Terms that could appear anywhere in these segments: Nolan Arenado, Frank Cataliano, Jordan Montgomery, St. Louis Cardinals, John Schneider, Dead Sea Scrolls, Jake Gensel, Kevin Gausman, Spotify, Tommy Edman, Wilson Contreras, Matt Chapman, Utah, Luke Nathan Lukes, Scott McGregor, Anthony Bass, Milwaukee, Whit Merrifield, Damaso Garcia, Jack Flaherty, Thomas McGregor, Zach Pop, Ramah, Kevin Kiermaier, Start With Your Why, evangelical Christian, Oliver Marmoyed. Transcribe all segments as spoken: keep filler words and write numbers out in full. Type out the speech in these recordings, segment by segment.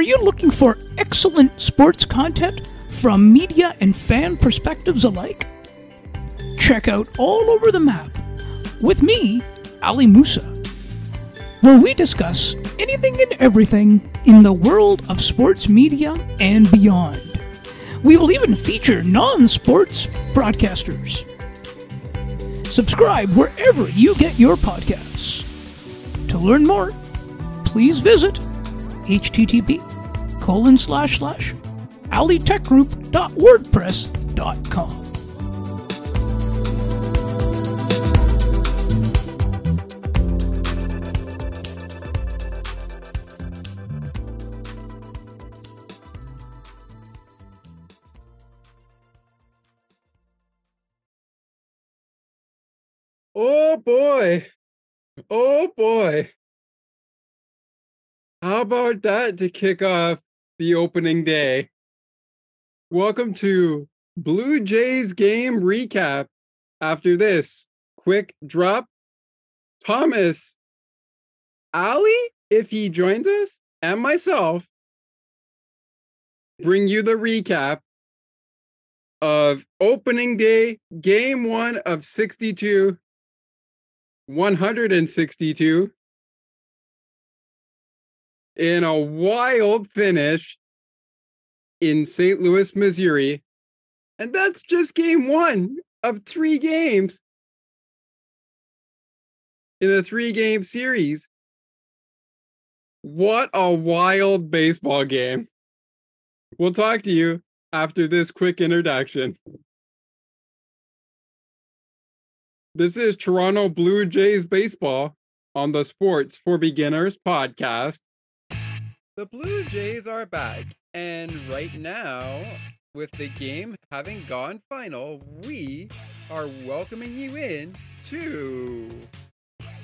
Are you looking for excellent sports content from media and fan perspectives alike? Check out All Over the Map with me, Ali Musa, where we discuss anything and everything in the world of sports media and beyond. We will even feature non-sports broadcasters. Subscribe wherever you get your podcasts. To learn more, please visit http colon slash slash alitechgroup.wordpress dot com. Oh boy. Oh boy. How about that to kick off the opening day? Welcome to Blue Jays game recap. After this quick drop, Thomas, Ali, if he joins us, and myself bring you the recap of opening day game one of sixty-two. one hundred sixty-two in a wild finish in Saint Louis, Missouri. And that's just game one of three games in a three-game series. What a wild baseball game. We'll talk to you after this quick introduction. This is Toronto Blue Jays baseball on the Sports for Beginners podcast. The Blue Jays are back, and right now, with the game having gone final, we are welcoming you in to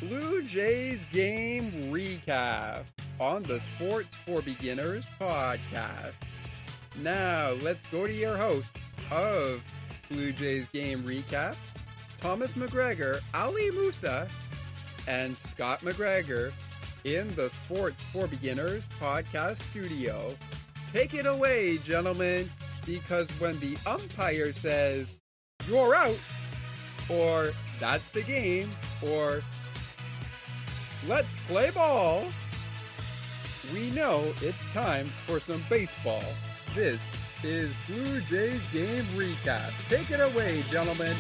Blue Jays game recap on the Sports for Beginners podcast. Now, let's go to your hosts of Blue Jays game recap, Thomas McGregor, Ali Musa, and Scott McGregor in the Sports for Beginners podcast studio. Take it away, gentlemen, because when the umpire says, "You're out," or "That's the game," or "Let's play ball," we know it's time for some baseball. This is Blue Jays game recap. Take it away, gentlemen.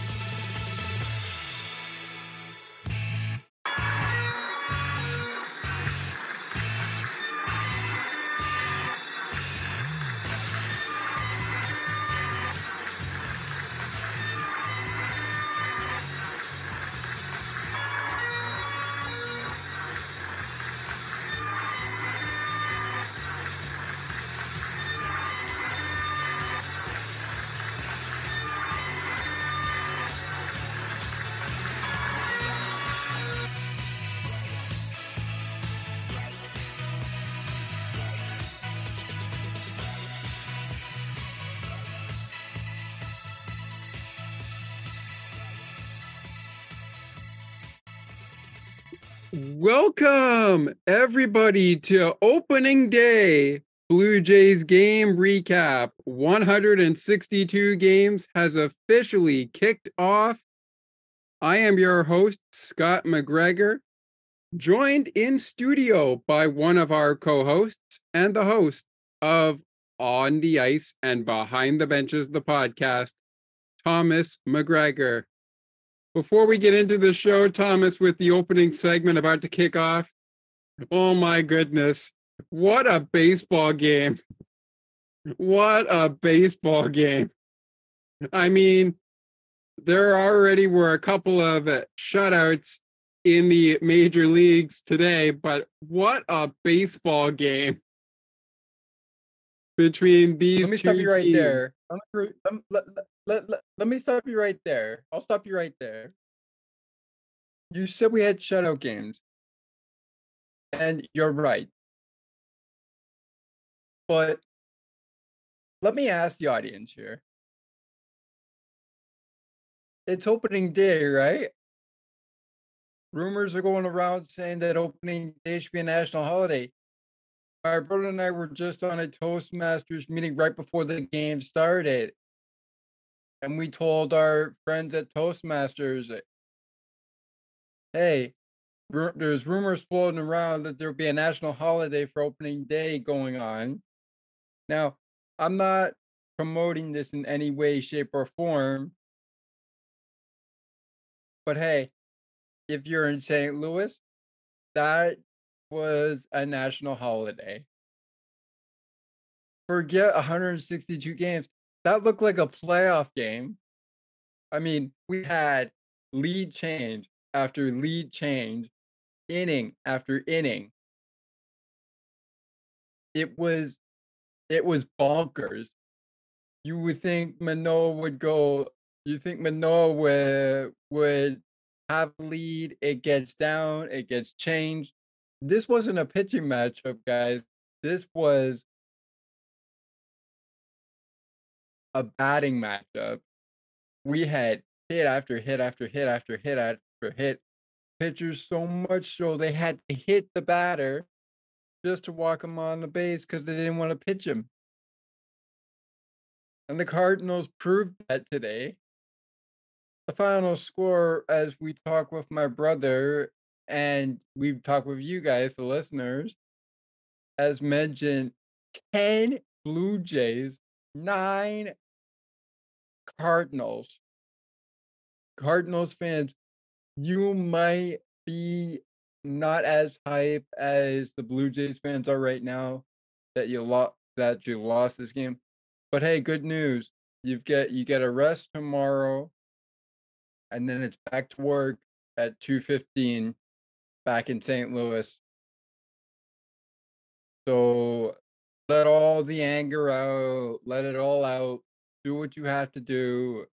Welcome, everybody, to opening day Blue Jays game recap. one hundred sixty-two games has officially kicked off. I am your host, Scott McGregor, joined in studio by one of our co-hosts and the host of On the Ice and Behind the Benches, the podcast, Thomas McGregor. Before we get into the show, Thomas, with the opening segment about to kick off, oh my goodness, what a baseball game. What a baseball game. I mean, there already were a couple of shutouts in the major leagues today, but what a baseball game between these two teams. Let me stop you right there. Um, let, let, let, let me stop you right there. I'll stop you right there. You said we had shutout games, and you're right. But let me ask the audience here. It's opening day, right? Rumors are going around saying that opening day should be a national holiday. my brother and I were just on a Toastmasters meeting right before the game started. And we told our friends at Toastmasters, hey, r- there's rumors floating around that there'll be a national holiday for opening day going on. Now, I'm not promoting this in any way, shape, or form. But hey, if you're in Saint Louis, that was a national holiday. Forget one hundred sixty-two games. That looked like a playoff game. I mean, we had lead change after lead change, inning after inning. It was it was bonkers. You would think Manoa would go, you think Manoa would would have a lead, it gets down, it gets changed. This wasn't a pitching matchup, guys. This was a batting matchup. We had hit after hit after hit after hit after hit. Pitchers so much so they had to hit the batter just to walk him on the base because they didn't want to pitch him. And the Cardinals proved that today. The final score, as we talk with my brother, and we've talked with you guys, the listeners, as mentioned, ten Blue Jays, nine Cardinals. Cardinals fans, you might be not as hype as the Blue Jays fans are right now that you lost that you lost this game. But hey, good news. You've get you get a rest tomorrow, and then it's back to work at two fifteen. Back in Saint Louis. So let all the anger out, let it all out, do what you have to do.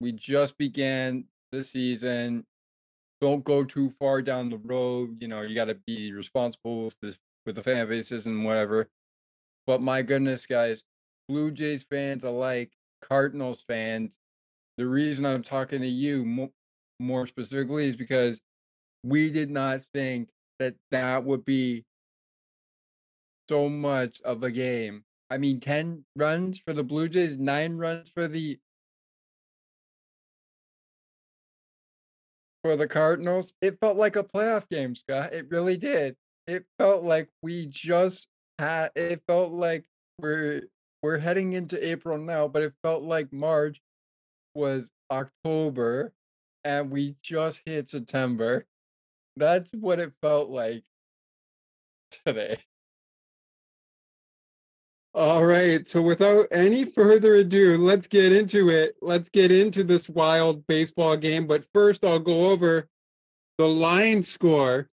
We just began the season. Don't go too far down the road. You know, you got to be responsible with, this, with the fan bases and whatever. But my goodness, guys, Blue Jays fans alike, Cardinals fans, the reason I'm talking to you mo- more specifically is because we did not think that that would be so much of a game. I mean, ten runs for the Blue Jays, nine runs for the for the Cardinals. It felt like a playoff game, Scott. It really did. It felt like we just had. It felt like we're we're heading into April now, but it felt like March was October, and we just hit September. That's what it felt like today. All right. So without any further ado, let's get into it. Let's get into this wild baseball game. But first, I'll go over the line score.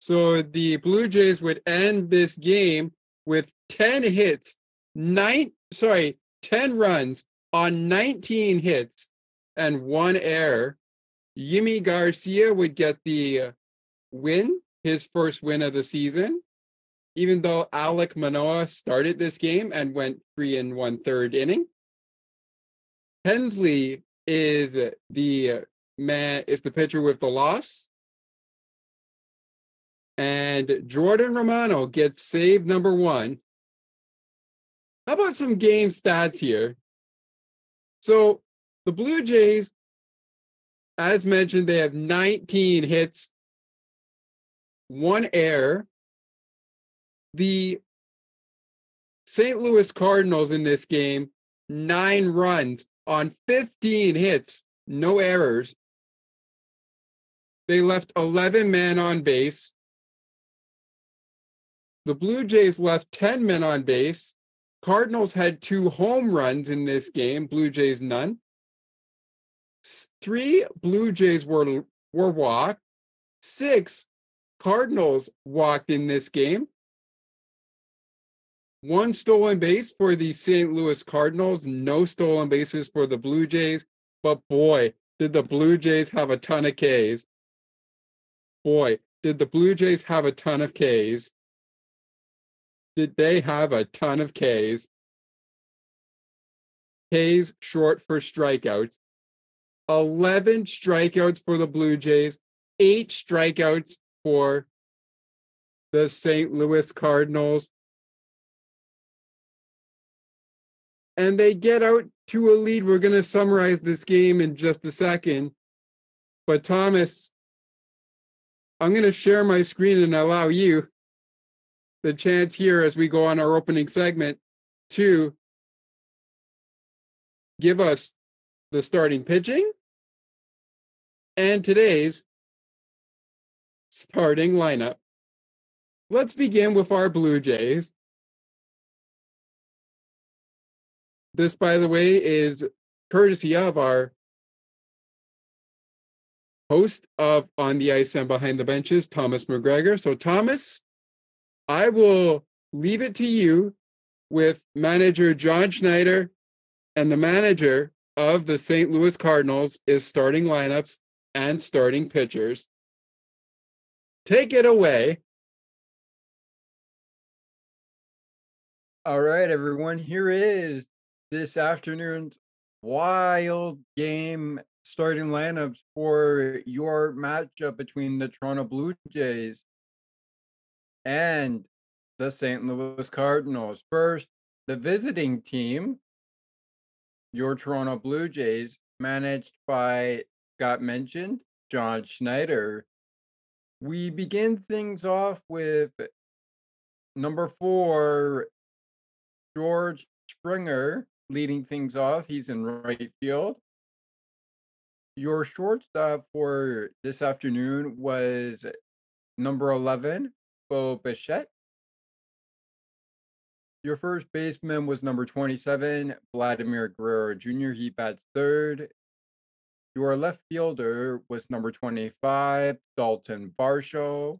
So the Blue Jays would end this game with ten hits, nine, sorry, ten runs on nineteen hits and one error. Yimmy Garcia would get the win, his first win of the season, even though Alec Manoa started this game and went three and one-third inning. Hensley is the man, is the pitcher with the loss. And Jordan Romano gets save number one. How about some game stats here? So the Blue Jays, as mentioned, they have nineteen hits, one error. The Saint Louis Cardinals in this game, nine runs on fifteen hits, no errors. They left eleven men on base. The Blue Jays left ten men on base. Cardinals had two home runs in this game, Blue Jays none. Three Blue Jays were were walked. Six Cardinals walked in this game. One stolen base for the Saint Louis Cardinals. No stolen bases for the Blue Jays. But boy, did the Blue Jays have a ton of Ks. Boy, did the Blue Jays have a ton of Ks. Did they have a ton of Ks? Ks short for strikeouts. eleven strikeouts for the Blue Jays, eight strikeouts for the Saint Louis Cardinals. And they get out to a lead. We're going to summarize this game in just a second. But Thomas, I'm going to share my screen and allow you the chance here as we go on our opening segment to give us the starting pitching and today's starting lineup. Let's begin with our Blue Jays. This, by the way, is courtesy of our host of On the Ice and Behind the Benches, Thomas McGregor. So, Thomas, I will leave it to you with manager John Schneider, and the manager of the Saint Louis Cardinals is starting lineups and starting pitchers. Take it away. All right, everyone. Here is this afternoon's wild game starting lineups for your matchup between the Toronto Blue Jays and the Saint Louis Cardinals. First, the visiting team, your Toronto Blue Jays, managed by Scott mentioned, John Schneider. We begin things off with number four, George Springer, leading things off. He's in right field. Your shortstop for this afternoon was number eleven, Bo Bichette. Your first baseman was number twenty-seven, Vladimir Guerrero Junior He bats third. Your left fielder was number twenty-five, Dalton Varsho.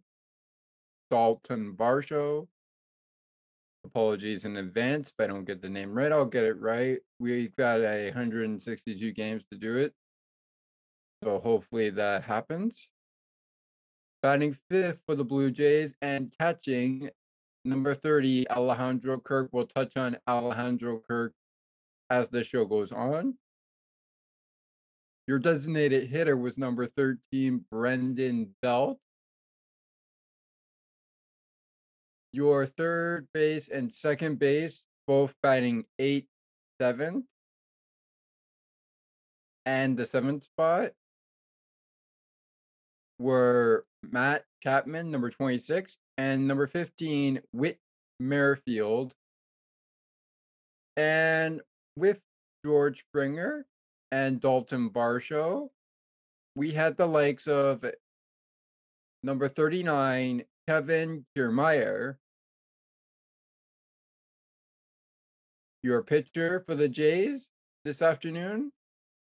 Dalton Varsho. Apologies in advance if I don't get the name right. I'll get it right. We've got a one hundred sixty-two games to do it, so hopefully that happens. Batting fifth for the Blue Jays and catching, number thirty, Alejandro Kirk. We'll touch on Alejandro Kirk as the show goes on. Your designated hitter was number thirteen, Brendan Belt. Your third base and second base, both batting eight, seven. And the seventh spot were Matt Chapman, number twenty-six. And number fifteen, Whit Merrifield. And with George Springer and Dalton Varsho, we had the likes of number thirty-nine, Kevin Kiermaier. Your pitcher for the Jays this afternoon,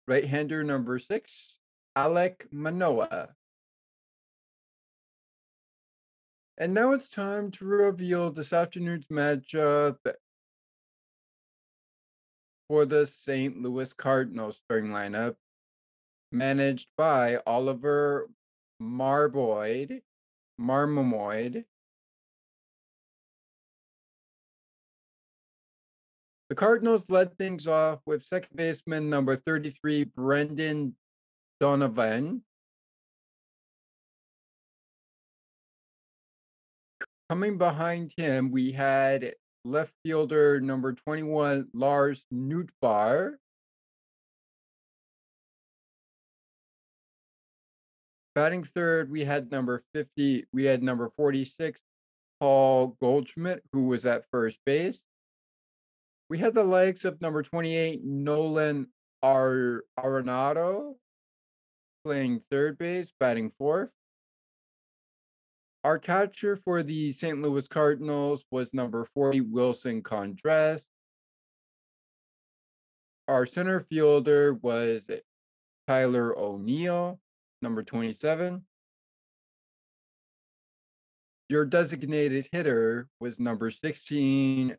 right-hander number six, Alec Manoa. And now it's time to reveal this afternoon's matchup for the Saint Louis Cardinals starting lineup, managed by Oliver Marmoyed. Marmoyed. The Cardinals led things off with second baseman number thirty-three, Brendan Donovan. Coming behind him, we had left fielder number twenty-one, Lars Nootbaar. Batting third, we had number fifty, we had number forty-six, Paul Goldschmidt, who was at first base. We had the likes of number twenty-eight, Nolan Arenado, playing third base, batting fourth. Our catcher for the Saint Louis Cardinals was number forty, Wilson Contreras. Our center fielder was Tyler O'Neill, number twenty-seven. Your designated hitter was number sixteen,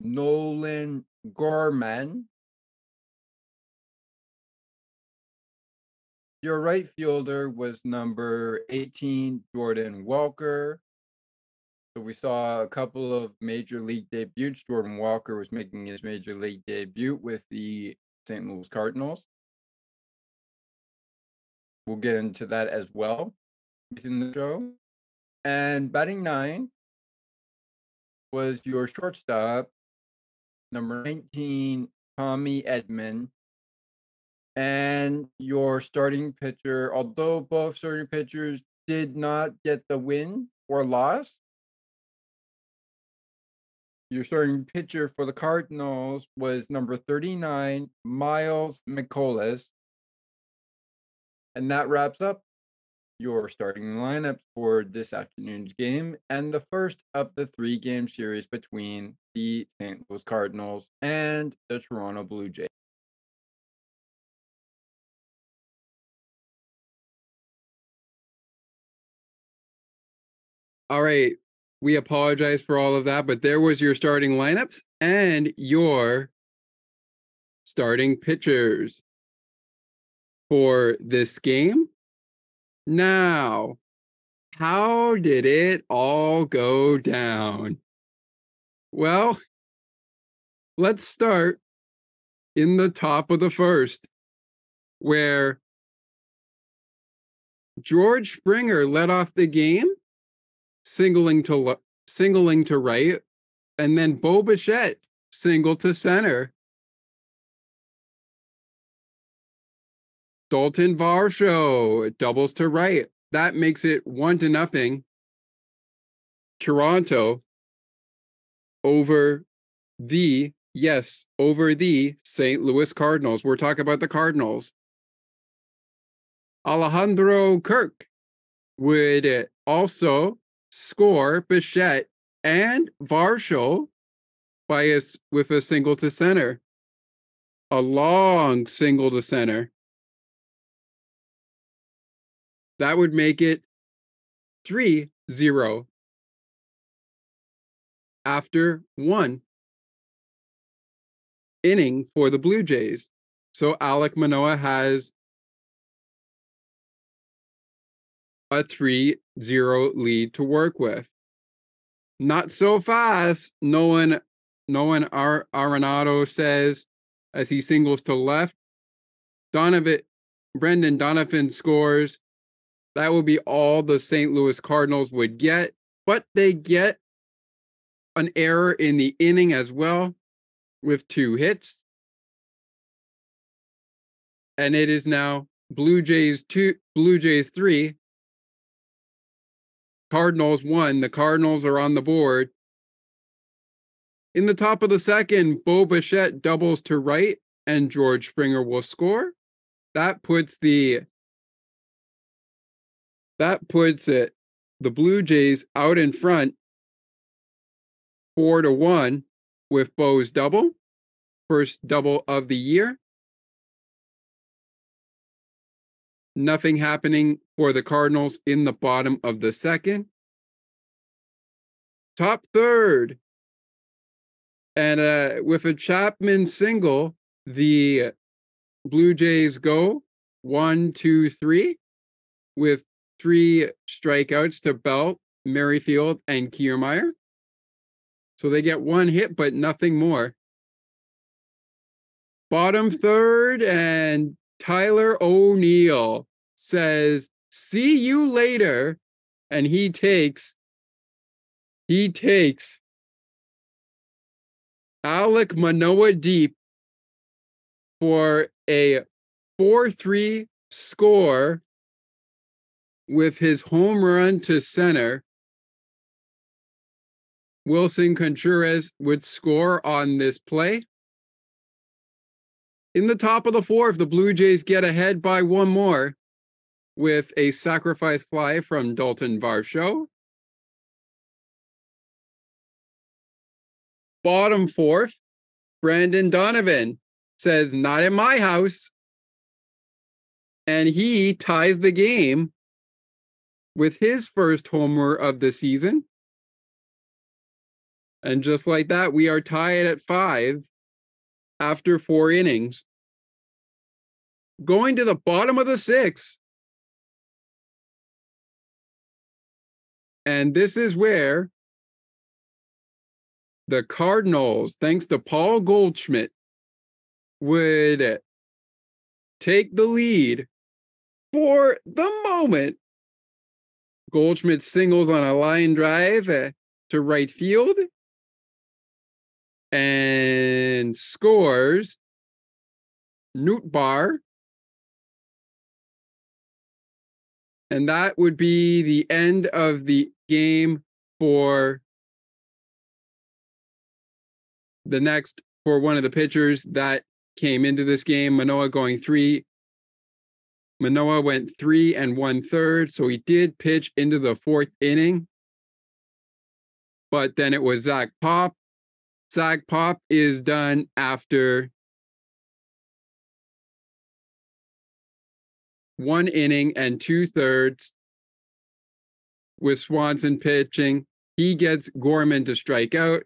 Nolan Gorman. Your right fielder was number eighteen, Jordan Walker. So we saw a couple of major league debuts. Jordan Walker was making his major league debut with the Saint Louis Cardinals. We'll get into that as well within the show. And batting nine, was your shortstop, number nineteen, Tommy Edman. And your starting pitcher, although both starting pitchers did not get the win or loss, your starting pitcher for the Cardinals was number thirty-nine, Miles Mikolas. And that wraps up your starting lineup for this afternoon's game and the first of the three-game series between the Saint Louis Cardinals and the Toronto Blue Jays. All right, we apologize for all of that, but there was your starting lineups and your starting pitchers for this game. Now, how did it all go down? Well, let's start in the top of the first, where George Springer led off the game, singling to singling to right, and then Bo Bichette singled to center. Dalton Varsho doubles to right. That makes it one to nothing Toronto over the, yes, over the Saint Louis Cardinals. We're talking about the Cardinals. Alejandro Kirk would also score Bichette and Varsho by a, with a single to center, a long single to center. That would make it three zero after one inning for the Blue Jays. So Alec Manoa has a three zero lead to work with. Not so fast, Nolan, Nolan Arenado says as he singles to left. Donovan, Brendan Donovan scores. That will be all the Saint Louis Cardinals would get, but they get an error in the inning as well with two hits. And it is now Blue Jays two, Blue Jays three, Cardinals one. The Cardinals are on the board. In the top of the second, Bo Bichette doubles to right, and George Springer will score. That puts the That puts it, the Blue Jays out in front, four to one with Bo's double, first double of the year. Nothing happening for the Cardinals in the bottom of the second. Top third, and uh, with a Chapman single, the Blue Jays go one, two, three, with three strikeouts to Belt, Merrifield, and Kiermaier. So they get one hit, but nothing more. Bottom third, and Tyler O'Neill says, see you later. And he takes, he takes Alec Manoa deep for a four three score with his home run to center. Wilson Contreras would score on this play. In the top of the fourth, the Blue Jays get ahead by one more with a sacrifice fly from Dalton Varsho. Bottom fourth, Brendan Donovan says, not in my house. And he ties the game with his first homer of the season. And just like that, we are tied at five after four innings. Going to the bottom of the sixth. And this is where the Cardinals, thanks to Paul Goldschmidt, would take the lead for the moment. Goldschmidt singles on a line drive to right field, and scores. Nootbaar. And that would be the end of the game for the next, for one of the pitchers that came into this game. Manoa going three. Manoa went three and one third. So he did pitch into the fourth inning. But then it was Zach Pop. Zach Pop is done after one inning and two thirds with Swanson pitching. He gets Gorman to strike out.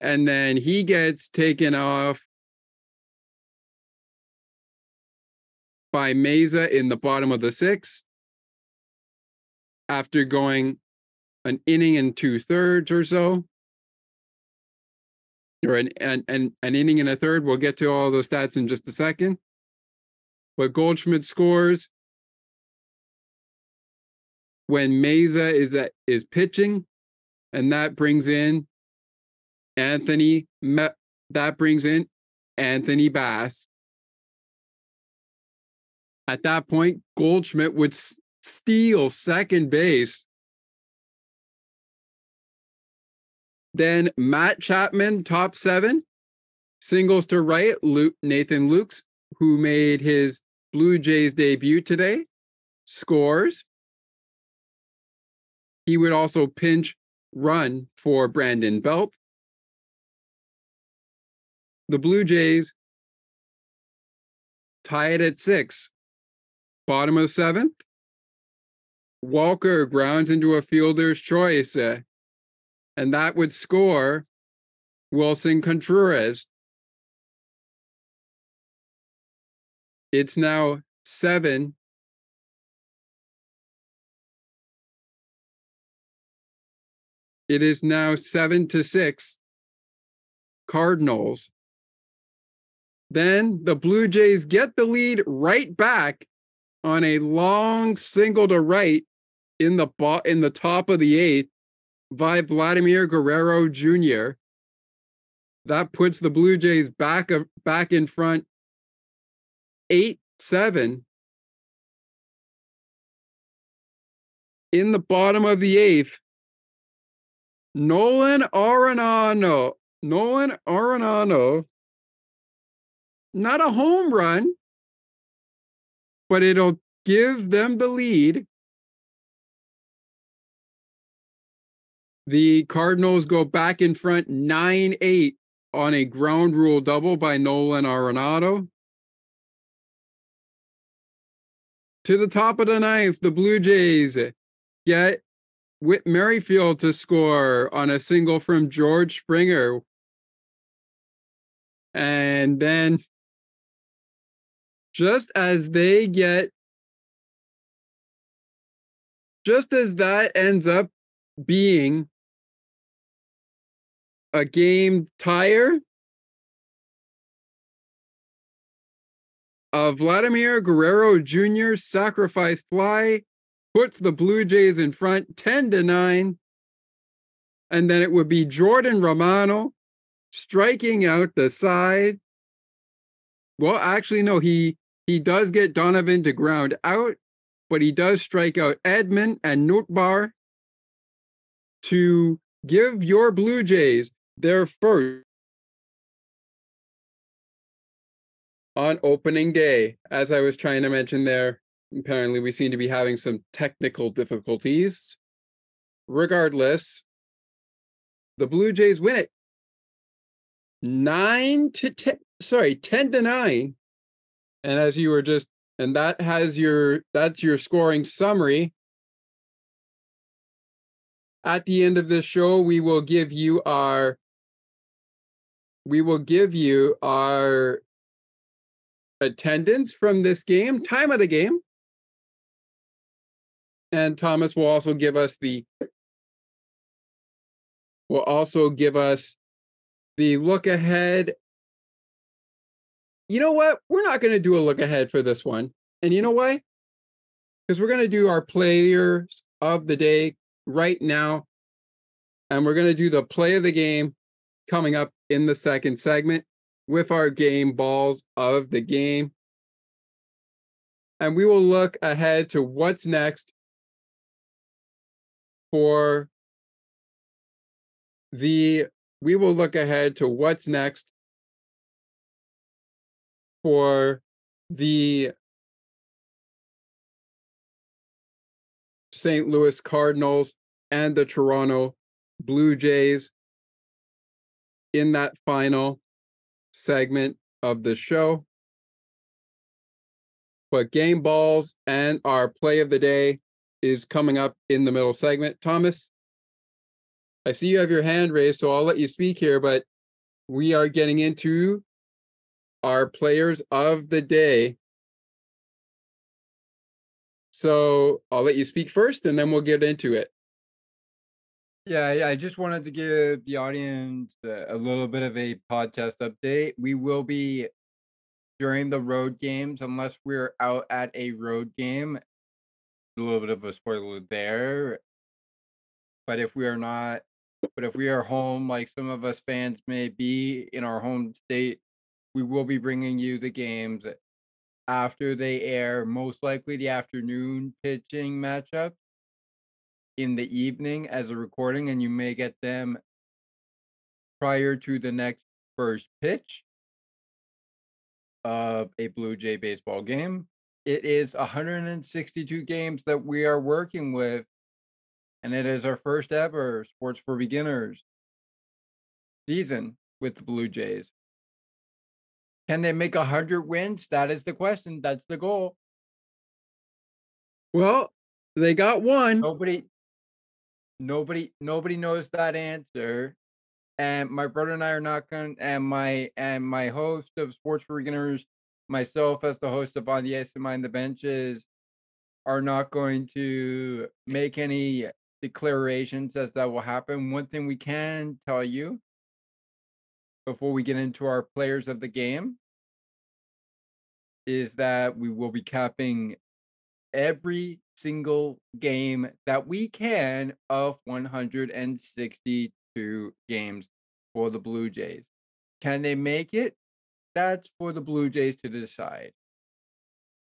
And then he gets taken off by Meza in the bottom of the sixth after going an inning and two thirds or so, or an, an, an, an inning and a third. We'll get to all those stats in just a second. But Goldschmidt scores when Meza is at, is pitching, and that brings in Anthony that brings in Anthony Bass. At that point, Goldschmidt would s- steal second base. Then Matt Chapman, top seven, singles to right, Luke, Nathan Lukes, who made his Blue Jays debut today, scores. He would also pinch run for Brendan Belt. The Blue Jays tie it at six. Bottom of seventh, Walker grounds into a fielder's choice, uh, and that would score Wilson Contreras. It's now seven. It is now seven to six, Cardinals. Then the Blue Jays get the lead right back on a long single to right in the ball, in the top of the eighth by Vladimir Guerrero Junior That puts the Blue Jays back of, back in front eight seven. In the bottom of the eighth, Nolan Arenado, Nolan Arenado, not a home run, but it'll give them the lead. The Cardinals go back in front nine eight on a ground rule double by Nolan Arenado. To the top of the ninth, the Blue Jays get Whit Merrifield to score on a single from George Springer. And then Just as they get, just as that ends up being a game tire, a Vladimir Guerrero Junior sacrifice fly puts the Blue Jays in front ten to nine. And then it would be Jordan Romano striking out the side. Well, actually, no, he. He does get Donovan to ground out, but he does strike out Edman and Nootbaar to give your Blue Jays their first on opening day. As I was trying to mention there, apparently we seem to be having some technical difficulties. Regardless, the Blue Jays win it. Nine to ten, sorry, ten to nine. And as you were just, and that has your, that's your scoring summary. At the end of this show, we will give you our, we will give you our attendance from this game, time of the game. And Thomas will also give us the, will also give us the look ahead. You know what? We're not going to do a look ahead for this one. And you know why? Because we're going to do our players of the day right now. And we're going to do the play of the game coming up in the second segment with our game balls of the game. And we will look ahead to what's next for the, we will look ahead to what's next for the Saint Louis Cardinals and the Toronto Blue Jays in that final segment of the show. But game balls and our play of the day is coming up in the middle segment. Thomas, I see you have your hand raised, so I'll let you speak here, but we are getting into our players of the day. So I'll let you speak first, and then we'll get into it. Yeah, yeah, I just wanted to give the audience a little bit of a podcast update. We will be during the road games, unless we're out at a road game, a little bit of a spoiler there. But if we are not, but if we are home, like some of us fans may be in our home state, we will be bringing you the games after they air, most likely the afternoon pitching matchup in the evening as a recording, and you may get them prior to the next first pitch of a Blue Jay baseball game. It is one hundred sixty-two games that we are working with, and it is our first ever Sports for Beginners season with the Blue Jays. Can they make one hundred wins? That is the question. That's the goal. Well, they got one. Nobody, nobody, nobody knows that answer. And my brother and I are not going, and my and my host of Sports for Beginners, myself as the host of On the Ice and Mind the Benches, are not going to make any declarations as that will happen. One thing we can tell you before we get into our players of the game is that we will be capping every single game that we can of one hundred sixty two games for the Blue Jays. Can they make it? That's for the Blue Jays to decide.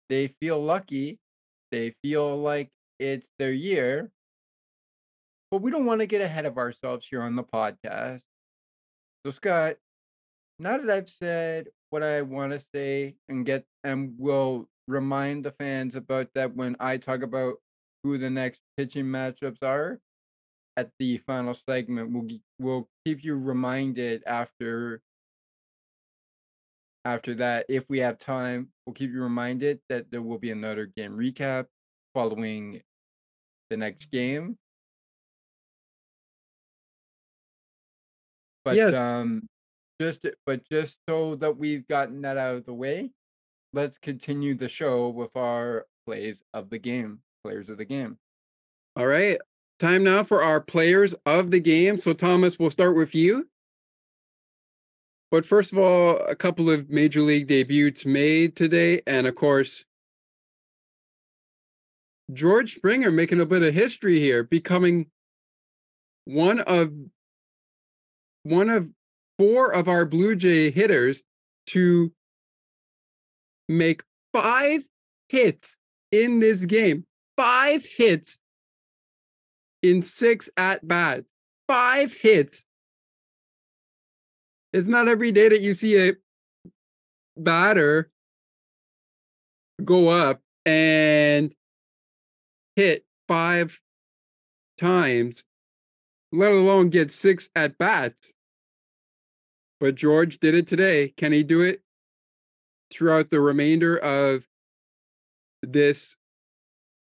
They feel lucky. They feel like it's their year. But we don't want to get ahead of ourselves here on the podcast. So, Scott, now that I've said what I want to say and get and will remind the fans about that when I talk about who the next pitching matchups are, at the final segment, we'll we'll keep you reminded after after that. If we have time, we'll keep you reminded that there will be another game recap following the next game. But yes. um, just but just so that we've gotten that out of the way, let's continue the show with our plays of the game, players of the game. All right. Time now for our players of the game. So, Thomas, we'll start with you. But first of all, a couple of Major League debuts made today. And, of course, George Springer making a bit of history here, becoming one of one of four of our Blue Jay hitters to make five hits in this game. Five hits. In six at-bats, five hits. It's not every day that you see a batter go up and hit five times, let alone get six at-bats. But George did it today. Can he do it throughout the remainder of this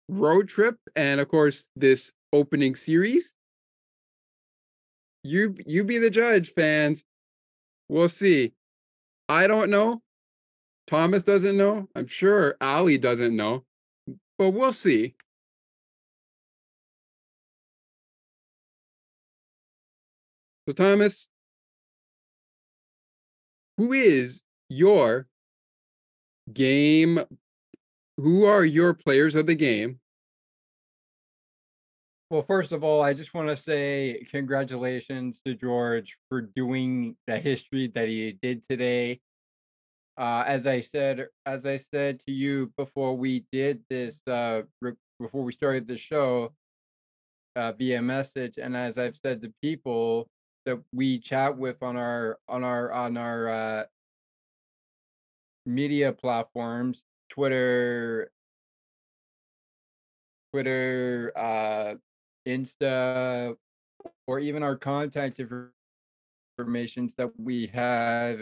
road trip and, of course, this opening series? You you be the judge, fans. We'll see. I don't know. Thomas doesn't know. I'm sure Ali doesn't know. But we'll see. So, Thomas, who is your game? Who are your players of the game? Well, first of all, I just want to say congratulations to George for doing the history that he did today. Uh, as I said, as I said to you before we did this, uh, re- before we started the show uh, via message, and as I've said to people that we chat with on our on our on our uh, media platforms, Twitter, Twitter. Uh, Insta, or even our contact information that we have.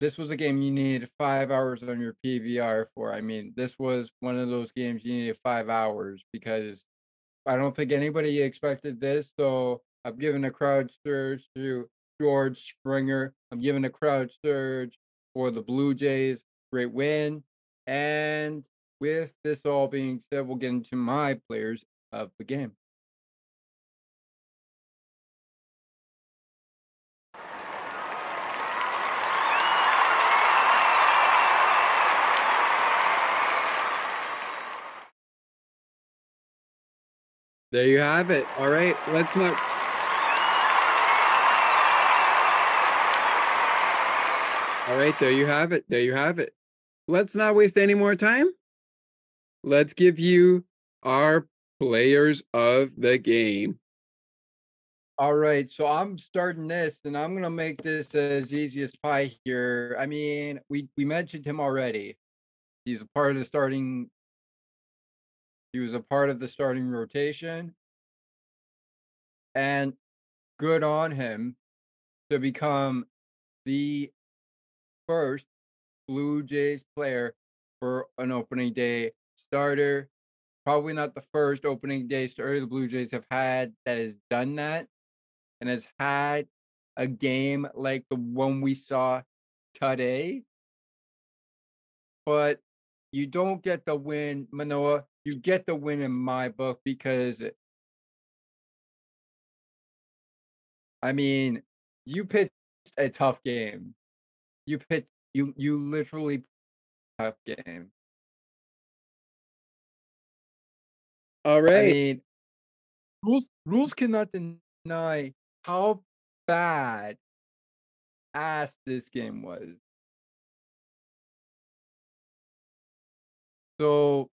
This was a game you needed five hours on your P V R for. I mean, this was one of those games you needed five hours because I don't think anybody expected this. So I'm giving a crowd surge to George Springer. I'm giving a crowd surge for the Blue Jays. Great win. And with this all being said, we'll get into my players of the game. There you have it. All right, let's not. All right, there you have it. There you have it. Let's not waste any more time. Let's give you our players of the game. All right, so I'm starting this, and I'm going to make this as easy as pie here. I mean, we, we mentioned him already. He's a part of the starting. He was a part of the starting rotation. And good on him to become the first Blue Jays player for an opening day starter. Probably not the first opening day starter the Blue Jays have had that has done that and has had a game like the one we saw today. But you don't get the win, Manoa. You get the win in my book because, I mean, you pitched a tough game. You pitched, you, you literally pitched a tough game. All right. I mean, rules rules cannot deny how bad ass this game was. So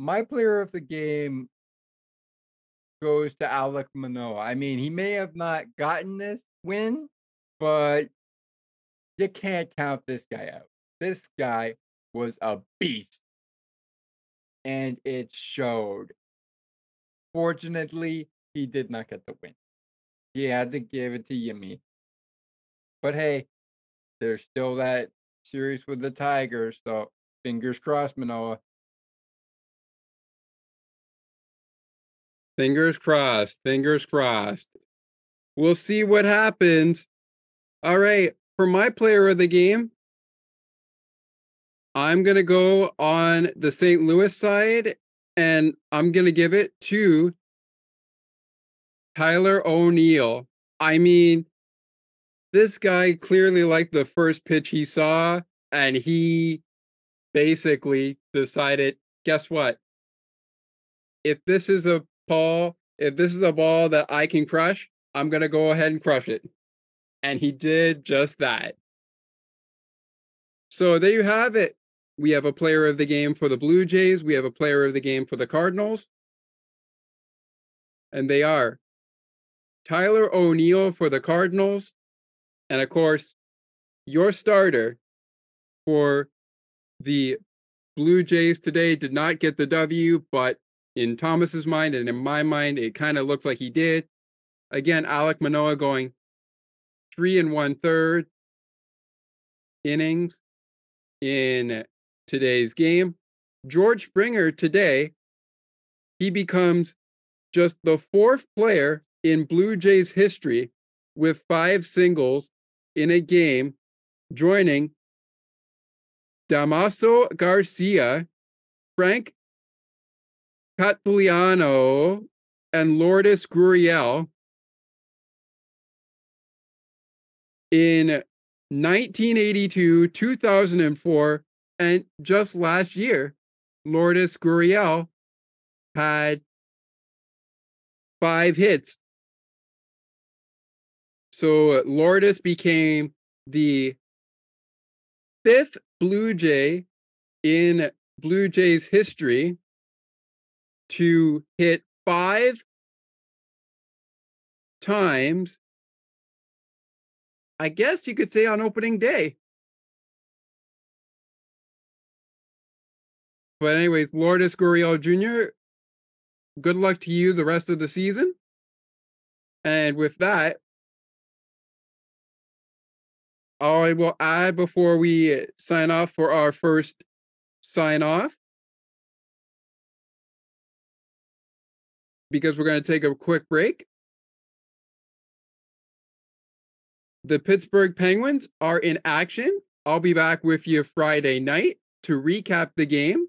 my player of the game goes to Alec Manoa. I mean, he may have not gotten this win, but you can't count this guy out. This guy was a beast. And it showed. Fortunately, he did not get the win. He had to give it to Yimmy. But hey, there's still that series with the Tigers, so fingers crossed, Manoa. Fingers crossed. Fingers crossed. We'll see what happens. All right, for my player of the game, I'm going to go on the Saint Louis side. And I'm going to give it to Tyler O'Neill. I mean, this guy clearly liked the first pitch he saw, and he basically decided, guess what? If this is a ball, if this is a ball that I can crush, I'm going to go ahead and crush it. And he did just that. So there you have it. We have a player of the game for the Blue Jays. We have a player of the game for the Cardinals. And they are Tyler O'Neill for the Cardinals. And, of course, your starter for the Blue Jays today did not get the W, but in Thomas's mind and in my mind, it kind of looks like he did. Again, Alec Manoa going three and one-third innings in today's game. George Springer today, he becomes just the fourth player in Blue Jays history with five singles in a game, joining Damaso Garcia, Frank Cataliano, and Lourdes Gurriel in nineteen eighty-two, two thousand four, and just last year, Lourdes Gurriel had five hits. So Lourdes became the fifth Blue Jay in Blue Jays history to hit five times, I guess you could say, on opening day. But anyways, Lourdes Gurriel Junior, good luck to you the rest of the season. And with that, all I will add before we sign off for our first sign off, because we're going to take a quick break. The Pittsburgh Penguins are in action. I'll be back with you Friday night to recap the game,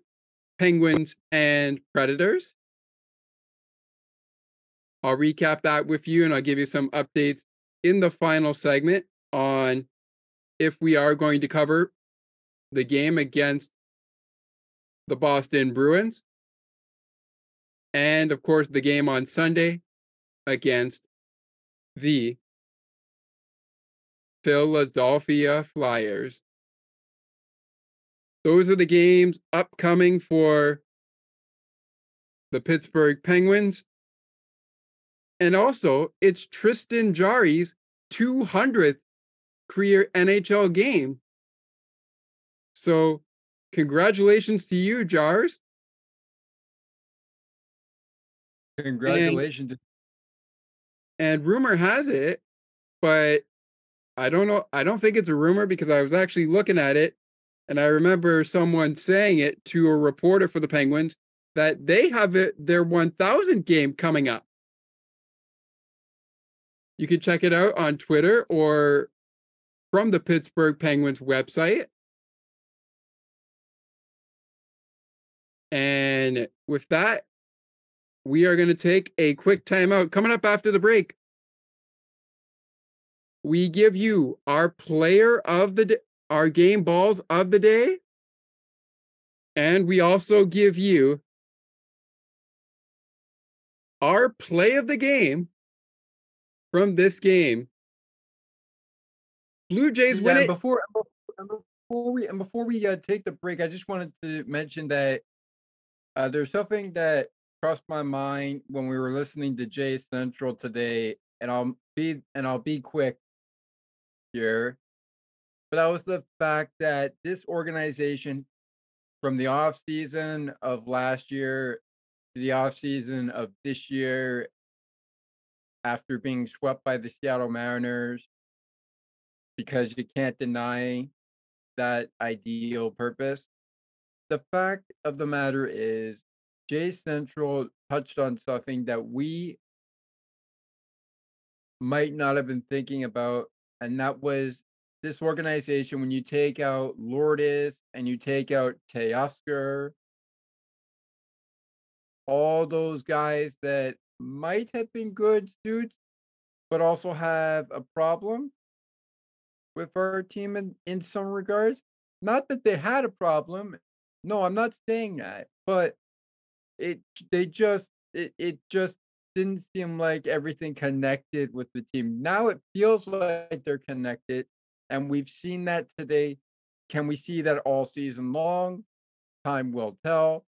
Penguins and Predators. I'll recap that with you, and I'll give you some updates in the final segment on if we are going to cover the game against the Boston Bruins. And, of course, the game on Sunday against the Philadelphia Flyers. Those are the games upcoming for the Pittsburgh Penguins. And also, it's Tristan Jarry's two hundredth career N H L game. So, congratulations to you, Jars. Congratulations. And, and rumor has it, but I don't know. I don't think it's a rumor, because I was actually looking at it, and I remember someone saying it to a reporter for the Penguins that they have it, their one thousandth game coming up. You can check it out on Twitter or from the Pittsburgh Penguins website. And with that, we are going to take a quick timeout. Coming up after the break, we give you our player of the day, our game balls of the day. And we also give you our play of the game from this game. Blue Jays win yeah, it. Before, before we, and before we uh, take the break, I just wanted to mention that uh, there's something that crossed my mind when we were listening to Jay Central today, and I'll be and I'll be quick here. But that was the fact that this organization, from the offseason of last year to the offseason of this year, after being swept by the Seattle Mariners, because you can't deny that ideal purpose. The fact of the matter is, Jay Central touched on something that we might not have been thinking about, and that was this organization, when you take out Lourdes and you take out Teoscar, all those guys that might have been good suits, but also have a problem with our team in, in some regards. Not that they had a problem. No, I'm not saying that, but It they just it, it just didn't seem like everything connected with the team. Now it feels like they're connected, and we've seen that today. Can we see that all season long? Time will tell.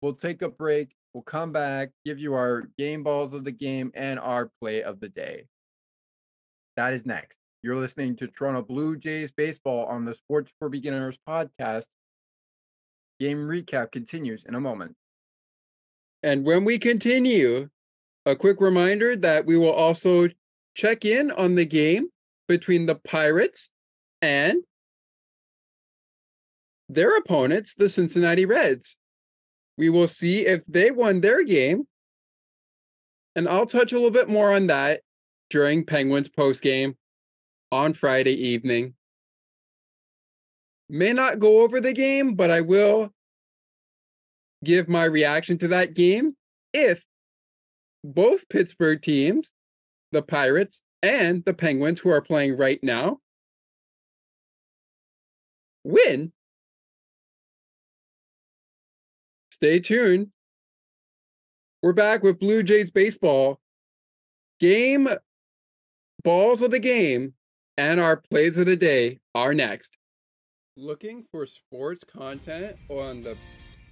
We'll take a break. We'll come back, give you our game balls of the game and our play of the day. That is next. You're listening to Toronto Blue Jays Baseball on the Sports for Beginners podcast. Game recap continues in a moment. And when we continue, a quick reminder that we will also check in on the game between the Pirates and their opponents, the Cincinnati Reds. We will see if they won their game. And I'll touch a little bit more on that during Penguins postgame on Friday evening. May not go over the game, but I will give my reaction to that game if both Pittsburgh teams, the Pirates and the Penguins, who are playing right now, win. Stay tuned. We're back with Blue Jays Baseball game balls of the game and our plays of the day are next. Looking for sports content on the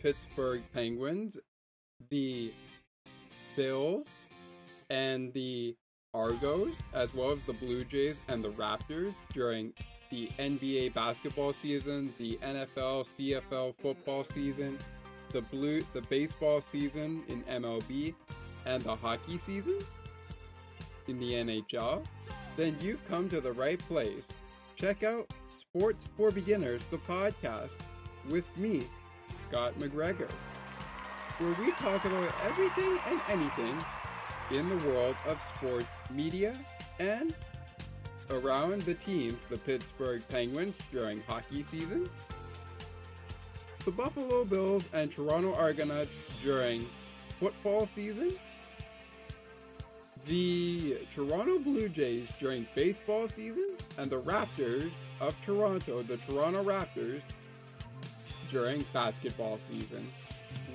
Pittsburgh Penguins, the Bills, and the Argos, as well as the Blue Jays and the Raptors during the N B A basketball season, the N F L, C F L football season, the blue, the baseball season in M L B, and the hockey season in the N H L, then you've come to the right place. Check out Sports for Beginners, the podcast with me, Scott McGregor, where we talk about everything and anything in the world of sports media and around the teams, the Pittsburgh Penguins during hockey season, the Buffalo Bills and Toronto Argonauts during football season, the Toronto Blue Jays during baseball season, and the Raptors of Toronto, the Toronto Raptors during basketball season.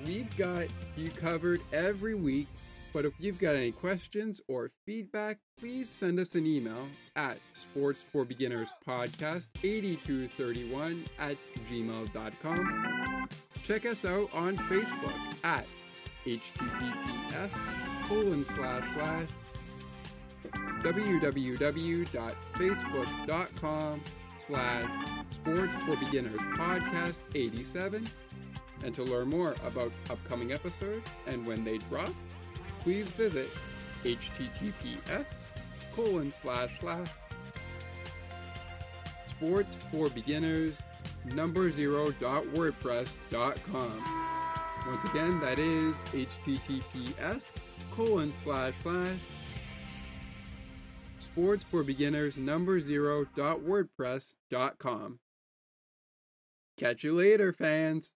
We've got you covered every week, but if you've got any questions or feedback, please send us an email at sports for beginners podcast eight two three one at gmail dot com. Check us out on Facebook at https colon slash slash www dot facebook dot com slash sports for beginners podcast eighty-seven. And to learn more about upcoming episodes and when they drop, please visit https colon slash slash sports for beginners number zero dot wordpress dot com. Once again, that is https colon slash slash sports for beginners number zero dot wordpress dot com. Catch you later, fans.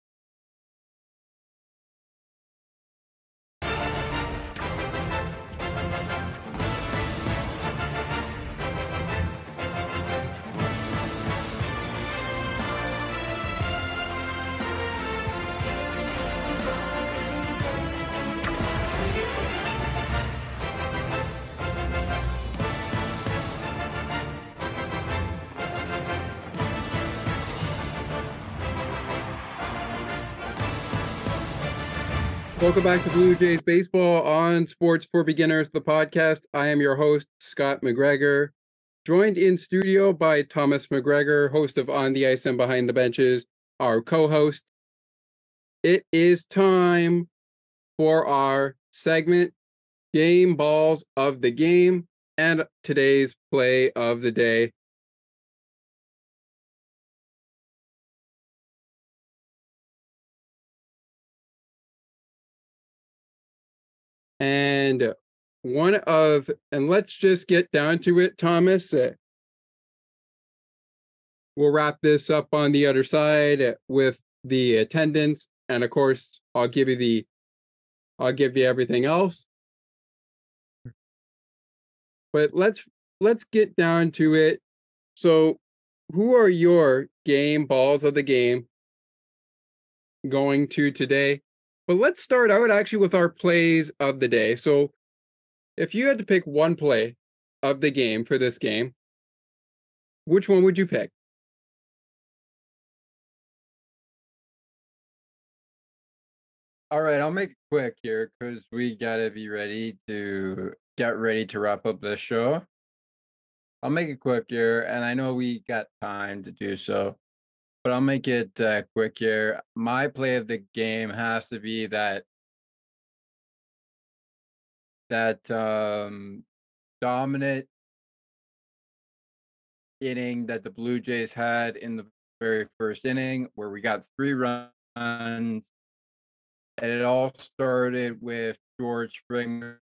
Welcome back to Blue Jays Baseball on Sports for Beginners, the podcast. I am your host, Scott McGregor, joined in studio by Thomas McGregor, host of On the Ice and Behind the Benches, our co-host. It is time for our segment, Game Balls of the Game, and today's play of the day. And one of, and let's just get down to it, Thomas. We'll wrap this up on the other side with the attendance. And of course, I'll give you the, I'll give you everything else. But let's, let's get down to it. So who are your game balls of the game going to today? But let's start out actually with our plays of the day. So if you had to pick one play of the game for this game, which one would you pick? All right, I'll make it quick here because we got to be ready to get ready to wrap up this show. I'll make it quick here, and I know we got time to do so, but I'll make it uh, quick here. My play of the game has to be that that um, dominant inning that the Blue Jays had in the very first inning, where we got three runs, and it all started with George Springer.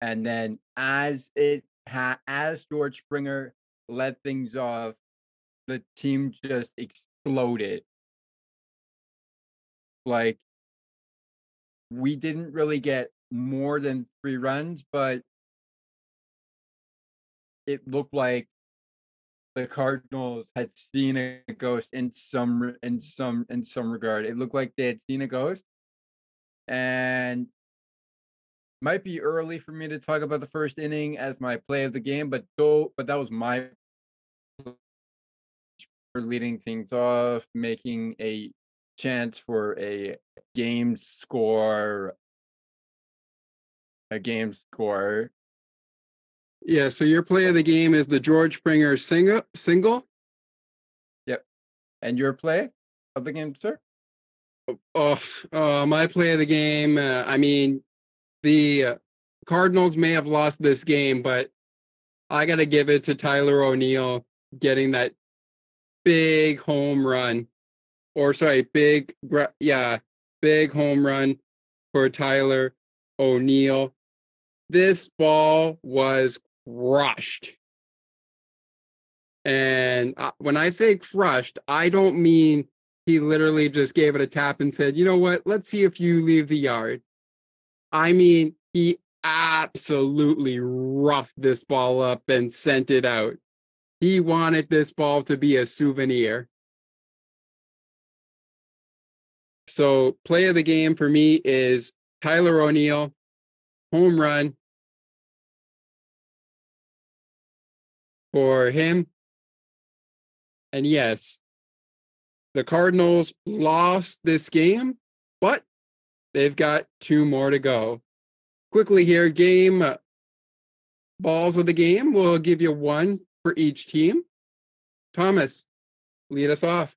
And then, as it ha- as George Springer let things off, the team just exploded. Like, we didn't really get more than three runs, but it looked like the Cardinals had seen a ghost in some in some in some regard. It looked like they had seen a ghost, and might be early for me to talk about the first inning as my play of the game, but go. But that was my leading things off, making a chance for a game score. A game score. Yeah. So your play of the game is the George Springer single. Single. Yep. And your play of the game, sir? Oh, uh, my play of the game. Uh, I mean, the Cardinals may have lost this game, but I got to give it to Tyler O'Neill getting that big home run, or sorry, big, yeah, big home run for Tyler O'Neill. This ball was crushed. And when I say crushed, I don't mean he literally just gave it a tap and said, you know what, let's see if you leave the yard. I mean, he absolutely roughed this ball up and sent it out. He wanted this ball to be a souvenir. So play of the game for me is Tyler O'Neill, home run for him. And yes, the Cardinals lost this game, but they've got two more to go. Quickly here, game uh, balls of the game. We'll give you one for each team. Thomas, lead us off.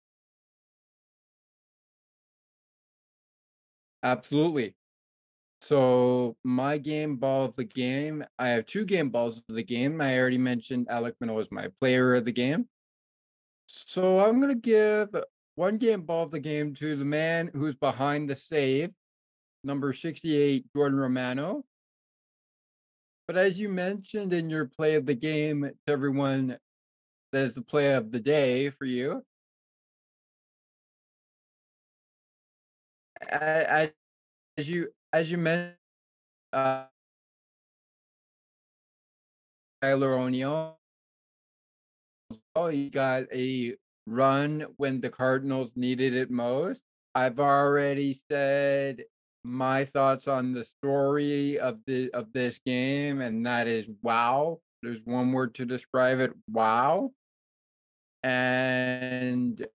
Absolutely. So my game ball of the game, I have two game balls of the game. I already mentioned Alec Manoa is my player of the game. So I'm going to give one game ball of the game to the man who's behind the save, number sixty-eight, Jordan Romano. But as you mentioned in your play of the game to everyone, that is the play of the day for you. I, I, as you as you mentioned, uh, Tyler O'Neill, he got a run when the Cardinals needed it most. I've already said my thoughts on the story of the of this game, and that is wow. There's one word to describe it: wow. And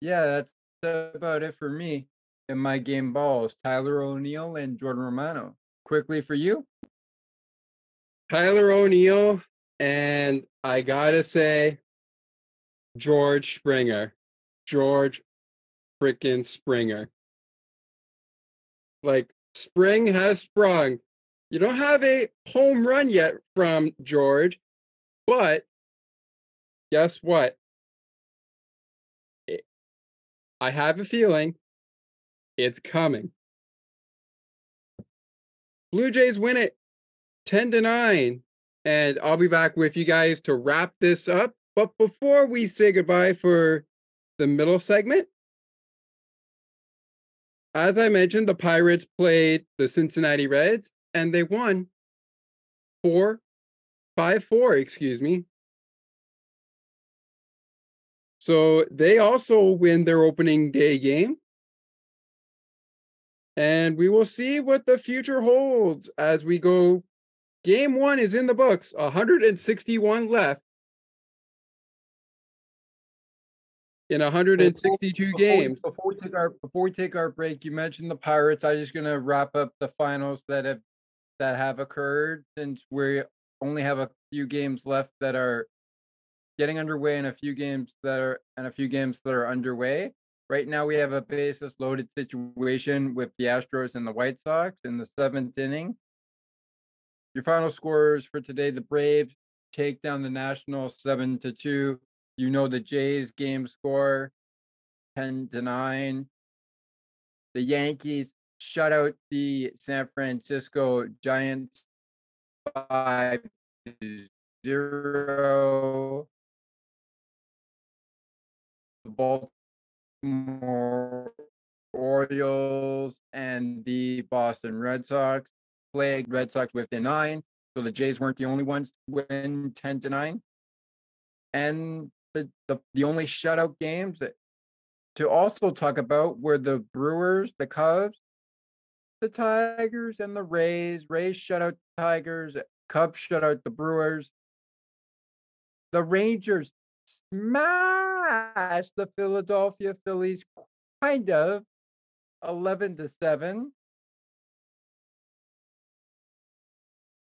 yeah, that's, that's about it for me in my game balls. Tyler O'Neill and Jordan Romano. Quickly for you, Tyler O'Neill, and I gotta say, George Springer, George freaking Springer. Like, spring has sprung. You don't have a home run yet from George, but guess what? It, I have a feeling it's coming. Blue Jays win it ten to nine, and I'll be back with you guys to wrap this up. But before we say goodbye for the middle segment, as I mentioned, the Pirates played the Cincinnati Reds, and they won four, five, four, excuse me. So they also win their opening day game. And we will see what the future holds as we go. Game one is in the books, one hundred sixty-one left in one hundred sixty-two before, games. Before we, take our, before we take our break, you mentioned the Pirates. I'm just going to wrap up the finals that have that have occurred, since we only have a few games left that are getting underway and a few games that are and a few games that are underway. Right now we have a bases loaded situation with the Astros and the White Sox in the seventh inning. Your final scores for today: the Braves take down the Nationals seven to two. You know the Jays game score, ten to nine. The Yankees shut out the San Francisco Giants five to zero. The Baltimore Orioles and the Boston Red Sox played Red Sox within nine. So the Jays weren't the only ones to win ten to nine. And The, the the only shutout games that to also talk about were the Brewers, the Cubs, the Tigers and the Rays. Rays shut out the Tigers. Cubs shut out the Brewers. The Rangers smashed the Philadelphia Phillies, kind of, eleven to seven.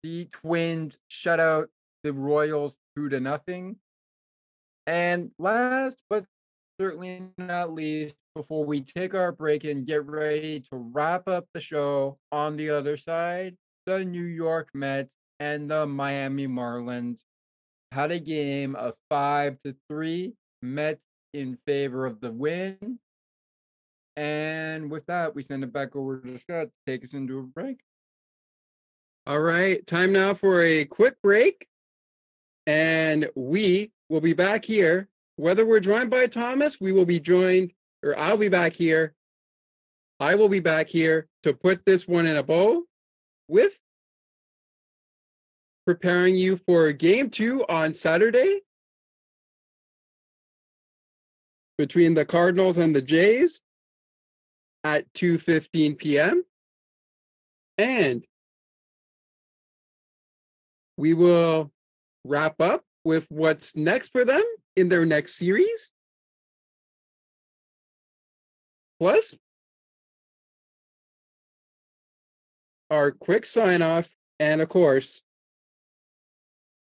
The Twins shut out the Royals two to nothing. And last but certainly not least, before we take our break and get ready to wrap up the show, on the other side, the New York Mets and the Miami Marlins had a game of five to three, Mets in favor of the win. And with that, we send it back over to Scott to take us into a break. All right, time now for a quick break. And we will be back here. Whether we're joined by Thomas, we will be joined, or I'll be back here. I will be back here to put this one in a bow with preparing you for game two on Saturday between the Cardinals and the Jays at two fifteen p.m. And we will wrap up with what's next for them in their next series. Plus, our quick sign-off. And of course,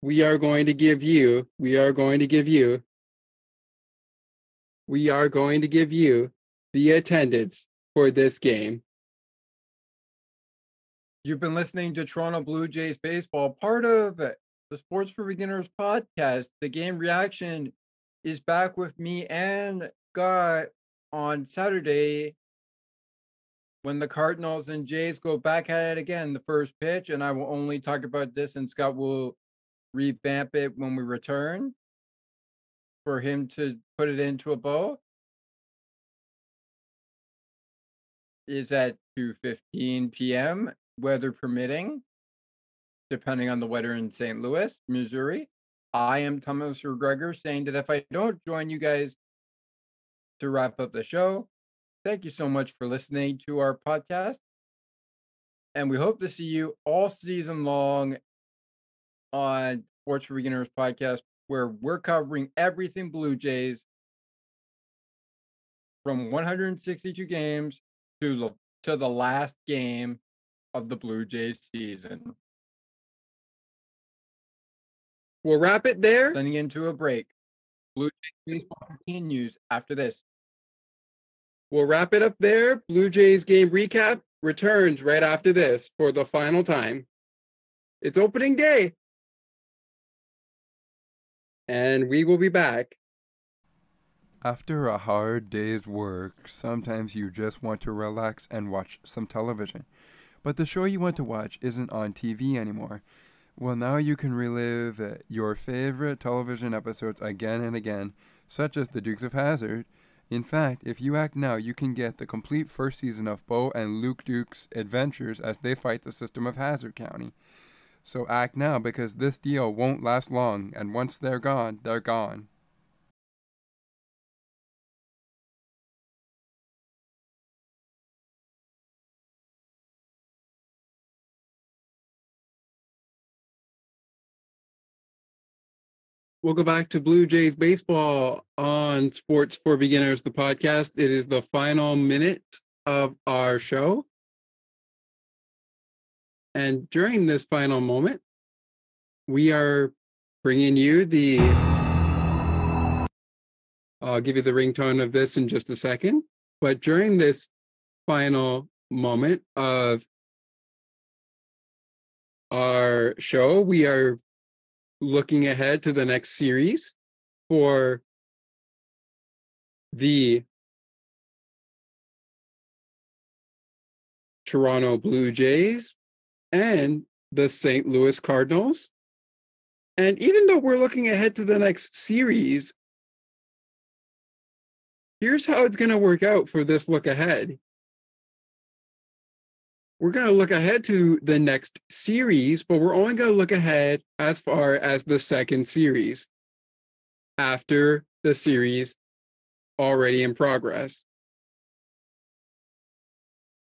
we are going to give you, we are going to give you, we are going to give you the attendance for this game. You've been listening to Toronto Blue Jays Baseball, part of the Sports for Beginners podcast. The Game Reaction is back with me and Scott on Saturday when the Cardinals and Jays go back at it again, the first pitch. And I will only talk about this, and Scott will revamp it when we return for him to put it into a bow. Is at two fifteen p.m. weather permitting, depending on the weather in Saint Louis, Missouri. I am Thomas McGregor, saying that if I don't join you guys to wrap up the show, thank you so much for listening to our podcast. And we hope to see you all season long on Sports for Beginners podcast, where we're covering everything Blue Jays from one hundred sixty-two games to, to the last game of the Blue Jays season. We'll wrap it there. Sending into a break. Blue Jays baseball continues after this. We'll wrap it up there. Blue Jays game recap returns right after this for the final time. It's opening day. And we will be back. After a hard day's work, sometimes you just want to relax and watch some television. But the show you want to watch isn't on T V anymore. Well, now you can relive your favorite television episodes again and again, such as The Dukes of Hazzard. In fact, if you act now, you can get the complete first season of Bo and Luke Duke's adventures as they fight the system of Hazzard County. So act now, because this deal won't last long, and once they're gone, they're gone. We'll go back to Blue Jays baseball on Sports for Beginners, the podcast. It is the final minute of our show. And during this final moment, we are bringing you the... I'll give you the ringtone of this in just a second. But during this final moment of our show, we are looking ahead to the next series for the Toronto Blue Jays and the Saint Louis Cardinals. And even though we're looking ahead to the next series, here's how it's going to work out for this look ahead. We're going to look ahead to the next series, but we're only going to look ahead as far as the second series after the series already in progress.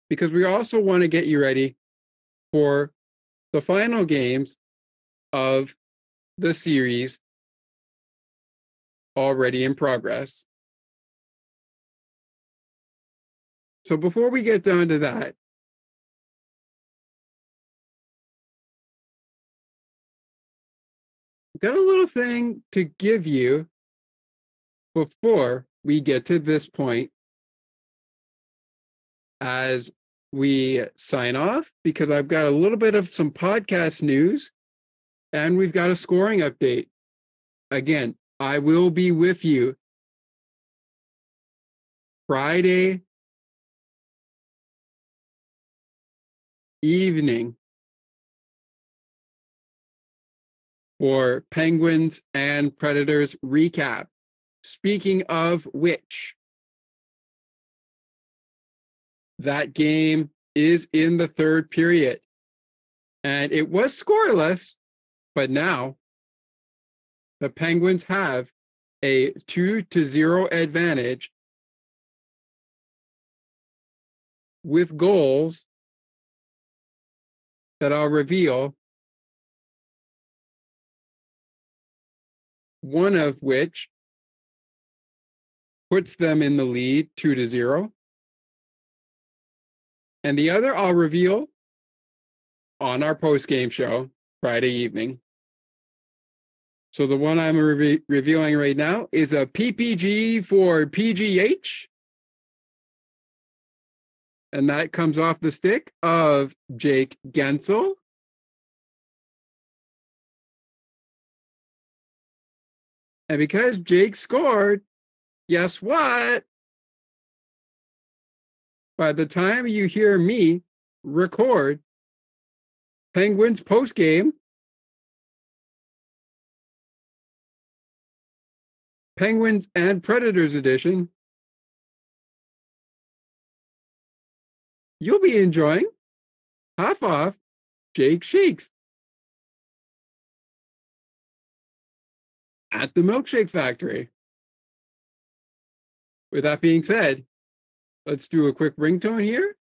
because we also want to get you ready for the final games of the series already in progress. So before we get down to that, got a little thing to give you before we get to this point as we sign off, because I've got a little bit of some podcast news and we've got a scoring update. Again, I will be with you Friday evening for Penguins and Predators recap. Speaking of which, that game is in the third period. And it was scoreless, but now the Penguins have a two to zero advantage with goals that I'll reveal, one of which puts them in the lead two to zero. And the other I'll reveal on our post-game show Friday evening. So the one I'm re- revealing right now is a P P G for P G H. And that comes off the stick of Jake Gensel. And because Jake scored, guess what? By the time you hear me record Penguins postgame, Penguins and Predators edition, you'll be enjoying Half Off Jake Shakes at the Milkshake Factory. With that being said, let's do a quick ringtone here,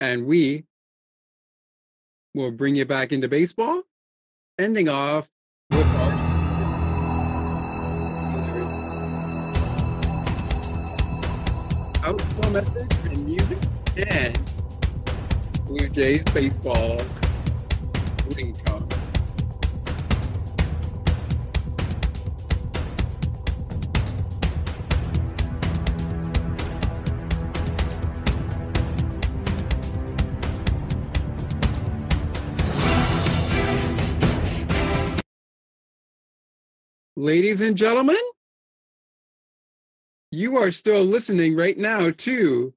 and we will bring you back into baseball, ending off with our... outflow message and music and Blue Jays baseball ringtone. Ladies and gentlemen, you are still listening right now to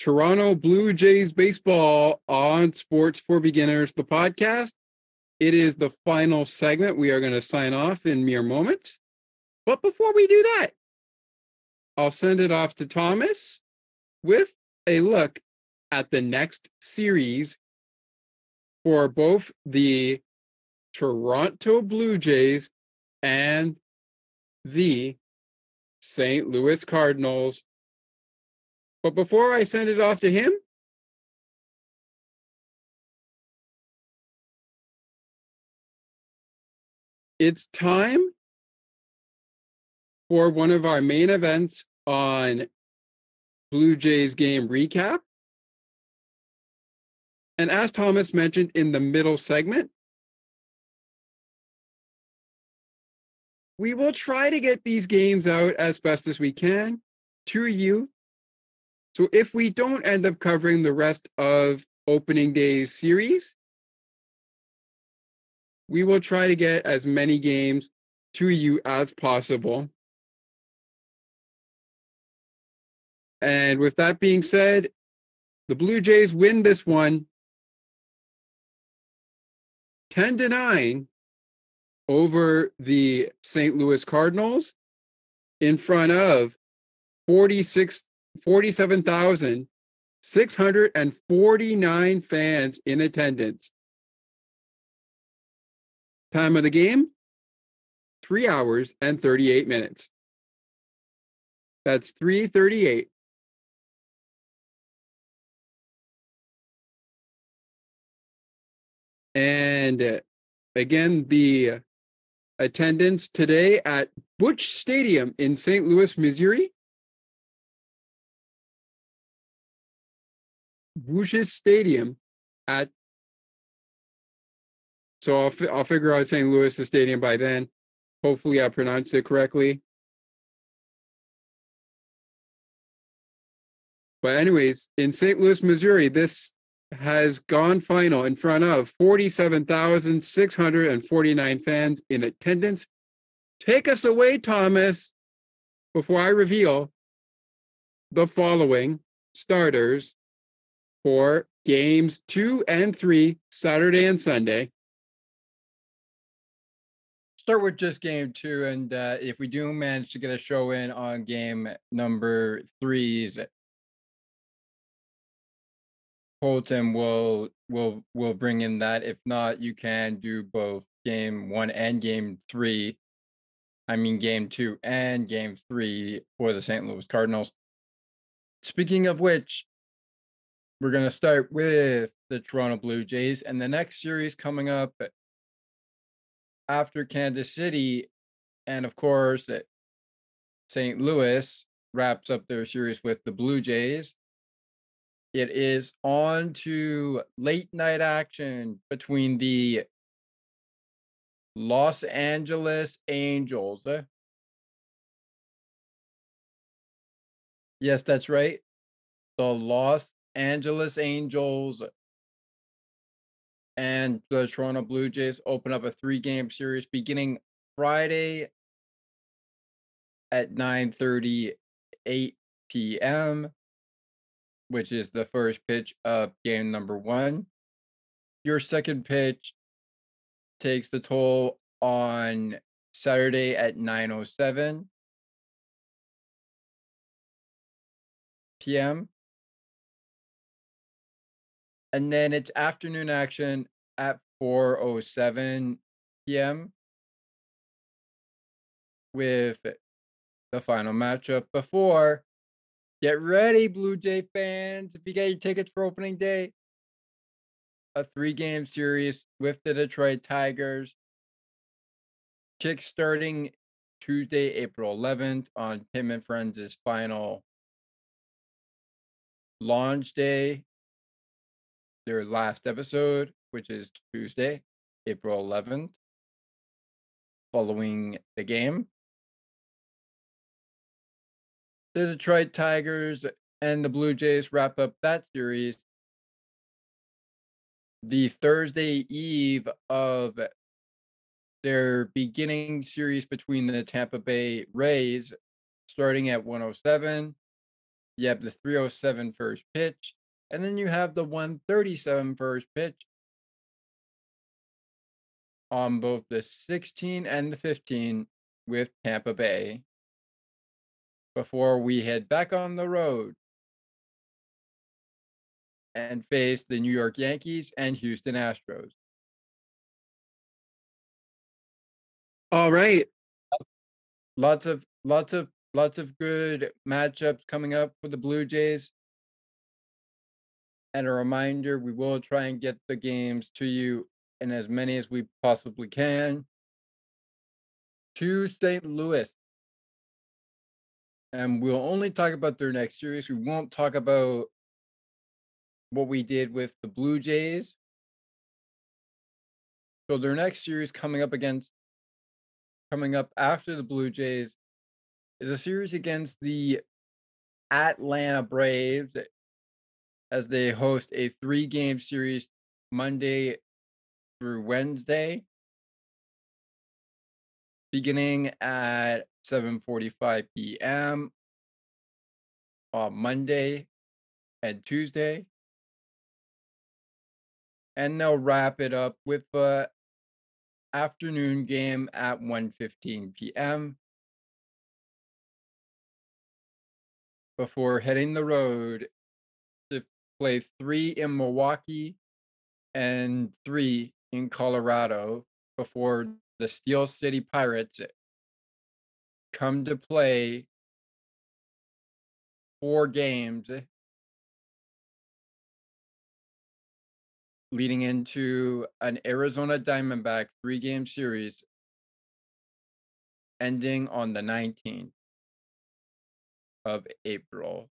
Toronto Blue Jays Baseball on Sports for Beginners, the podcast. It is the final segment. We are going to sign off in mere moments. But before we do that, I'll send it off to Thomas with a look at the next series for both the Toronto Blue Jays and the Saint Louis Cardinals. But before I send it off to him, it's time for one of our main events on Blue Jays game recap. And as Thomas mentioned in the middle segment, we will try to get these games out as best as we can to you. So if we don't end up covering the rest of opening day's series, we will try to get as many games to you as possible. And with that being said, the Blue Jays win this one ten to nine. Over the Saint Louis Cardinals in front of forty-six, forty-seven thousand six hundred forty-nine fans in attendance. Time of the game, three hours and thirty-eight minutes. That's three thirty-eight And again, the attendance today at Busch Stadium in Saint Louis, Missouri. Busch Stadium at, so I'll, f- I'll figure out Saint Louis Stadium by then. Hopefully I pronounced it correctly. But anyways, in Saint Louis, Missouri, this has gone final in front of forty-seven thousand six hundred forty-nine fans in attendance. Take us away, Thomas, before I reveal the following starters for games two and three, Saturday and Sunday. Start with just game two, and uh, if we do manage to get a show in on game number three's, Colton will will will bring in that. If not, you can do both game one and game three. I mean, game two and game three for the Saint Louis Cardinals. Speaking of which, we're going to start with the Toronto Blue Jays, and the next series coming up after Kansas City, and of course, Saint Louis wraps up their series with the Blue Jays. It is on to late night action between the Los Angeles Angels. Yes, that's right. The Los Angeles Angels and the Toronto Blue Jays open up a three-game series beginning Friday at nine thirty-eight p.m. which is the first pitch of game number one. Your second pitch takes the toll on Saturday at nine oh seven p.m. And then it's afternoon action at four oh seven p.m. with the final matchup before. Get ready, Blue Jay fans. If you get your tickets for opening day, a three-game series with the Detroit Tigers, kickstarting Tuesday, April eleventh on Tim and Friends' final launch day, their last episode, which is Tuesday, April eleventh, following the game. The Detroit Tigers and the Blue Jays wrap up that series the Thursday eve of their beginning series between the Tampa Bay Rays, starting at one oh seven. You have the three oh seven first pitch, and then you have the one thirty-seven first pitch on both the sixteen and the fifteen with Tampa Bay, before we head back on the road and face the New York Yankees and Houston Astros. All right. Lots of lots of lots of good matchups coming up for the Blue Jays. And a reminder, we will try and get the games to you in as many as we possibly can. To Saint Louis. And we'll only talk about their next series. We won't talk about what we did with the Blue Jays. So their next series coming up against, coming up after the Blue Jays, is a series against the Atlanta Braves as they host a three-game series Monday through Wednesday, beginning at seven forty-five p.m. on Monday and Tuesday. And they'll wrap it up with an afternoon game at one fifteen p.m. before heading the road to play three in Milwaukee and three in Colorado before the Steel City Pirates come to play four games leading into an Arizona Diamondback three-game series ending on the nineteenth of April.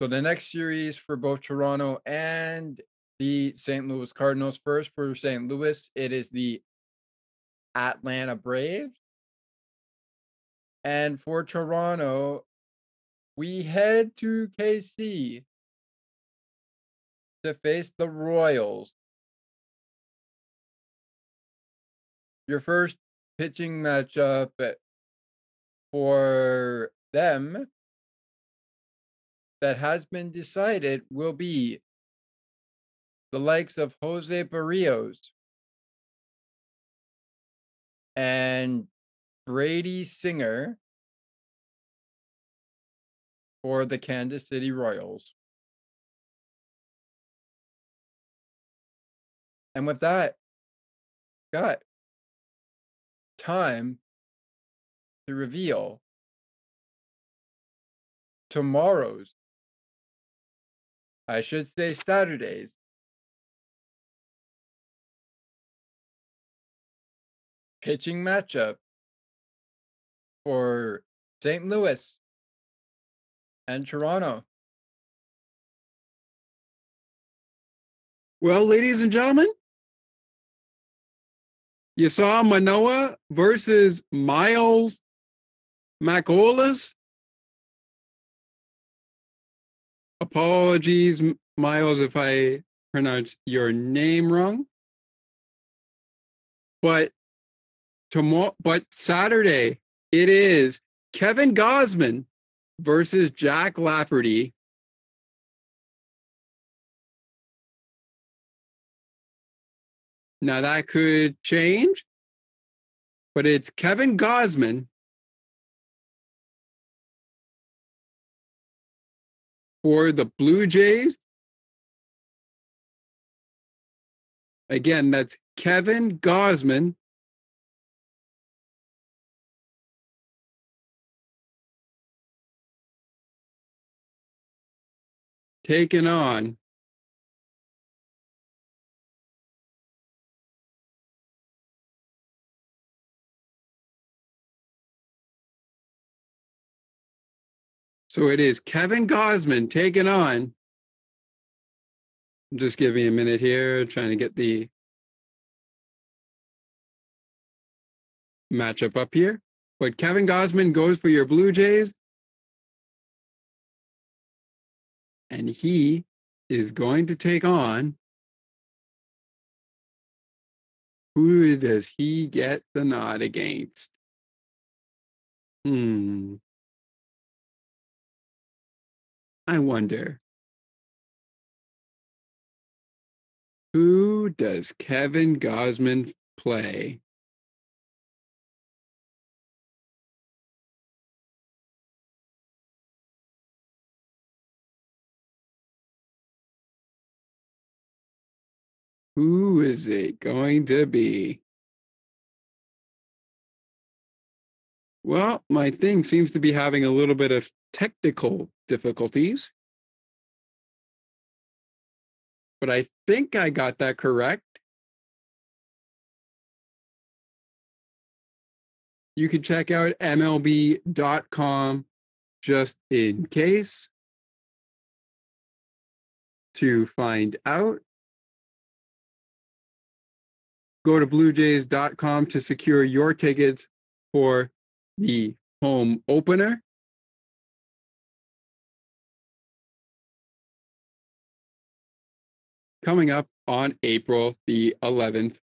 So the next series for both Toronto and the Saint Louis Cardinals. First for Saint Louis, it is the Atlanta Braves. And for Toronto, we head to K C to face the Royals. Your first pitching matchup for them that has been decided will be the likes of Jose Barrios and Brady Singer for the Kansas City Royals. And with that, got time to reveal tomorrow's, I should say Saturday's, pitching matchup for Saint Louis and Toronto. Well, ladies and gentlemen, you saw Manoa versus Miles Mikolas. Apologies, Miles, if I pronounce your name wrong. But tomorrow, but Saturday, it is Kevin Gausman versus Jack Flaherty. Now that could change, but it's Kevin Gausman for the Blue Jays. Again, that's Kevin Gausman taking on So it is Kevin Gausman taking on. Just give me a minute here, trying to get the matchup up here. But Kevin Gausman goes for your Blue Jays. And he is going to take on. Who does he get the nod against? Hmm. I wonder, who does Kevin Gausman play? Who is it going to be? Well, my thing seems to be having a little bit of technical difficulties. But I think I got that correct. You can check out M L B dot com just in case to find out. Go to blue jays dot com to secure your tickets for the home opener. Coming up on April the eleventh.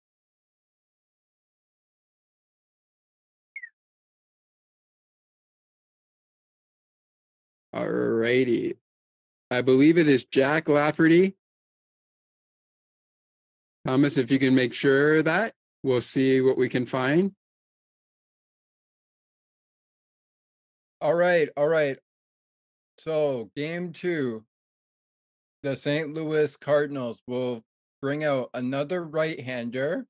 All righty. I believe it is Jack Flaherty. Thomas, if you can make sure that, we'll see what we can find. All right, all right. So game two. The Saint Louis Cardinals will bring out another right-hander,